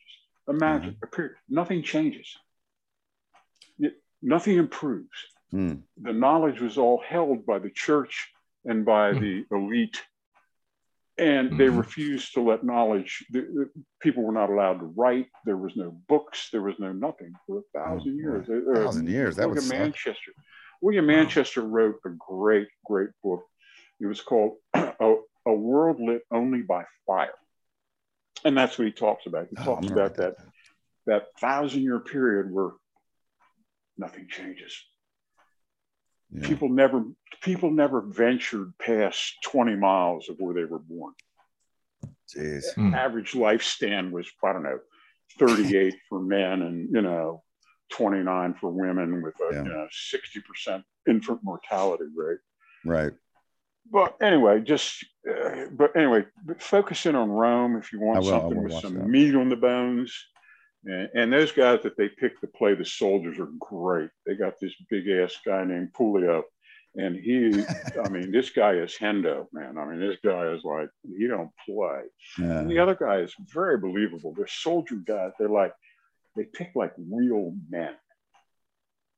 Imagine mm-hmm. a period, nothing changes. It, nothing improves. Mm. The knowledge was all held by the church and by mm. the elite, and mm. they refused to let knowledge, the, the people were not allowed to write, there was no books, there was no nothing for a thousand oh, years. A thousand uh, years, that was Manchester. William wow. Manchester wrote a great, great book. It was called a, a World Lit Only by Fire. And that's what he talks about. He oh, talks about that, that that thousand year period where nothing changes. Yeah. People never people never ventured past twenty miles of where they were born. Jeez. The mm. average lifespan was, I don't know, thirty-eight for men and, you know, twenty-nine for women, with a yeah. you know, sixty percent infant mortality rate. Right. But anyway, just, uh, but anyway, focus in on Rome if you want will, something with some that. meat on the bones. And, and those guys that they picked to play the soldiers are great. They got this big ass guy named Pulio, and he, I mean, this guy is Hendo, man. I mean, this guy is like, he don't play. Yeah. And the other guy is very believable. They're soldier guys. They're like, they pick like real men.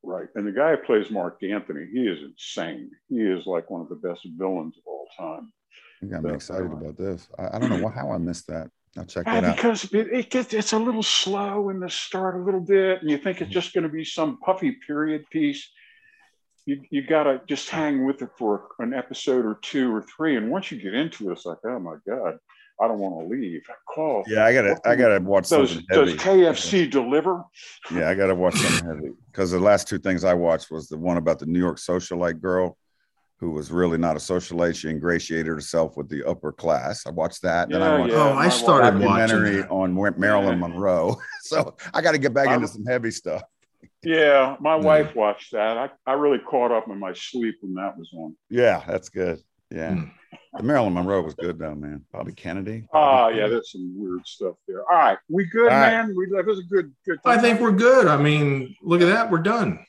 Right. And the guy who plays Mark Anthony, he is insane. He is like one of the best villains of all time. You got me excited about this. I, I don't know how I missed that. I'll check that out. Because it, it gets, it's a little slow in the start, a little bit, and you think it's just going to be some puffy period piece. You, you got to just hang with it for an episode or two or three. And once you get into it, it's like, oh my God, I don't want to leave. Call. Yeah, I gotta, I gotta watch something heavy. Does K F C deliver? Yeah, I gotta watch something heavy, because the last two things I watched was the one about the New York socialite girl, who was really not a socialite. She ingratiated herself with the upper class. I watched that. Yeah, and I watched yeah, oh, I started documentary watching on Marilyn yeah. Monroe. So I got to get back I'm, into some heavy stuff. Yeah, my yeah. wife watched that. I, I really caught up in my sleep when that was on. Yeah, that's good. Yeah. Mm. The Marilyn Monroe was good though, man. Bobby Kennedy. Oh, uh, yeah, that's some weird stuff there. All right, we good, all man. Right. We that was a good, good. Time. I think we're good. I mean, look at that. We're done.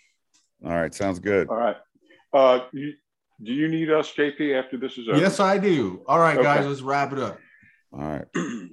All right, sounds good. All right. Uh, you, do you need us, J P? After this is over? Yes, I do. All right, okay, guys, let's wrap it up. All right.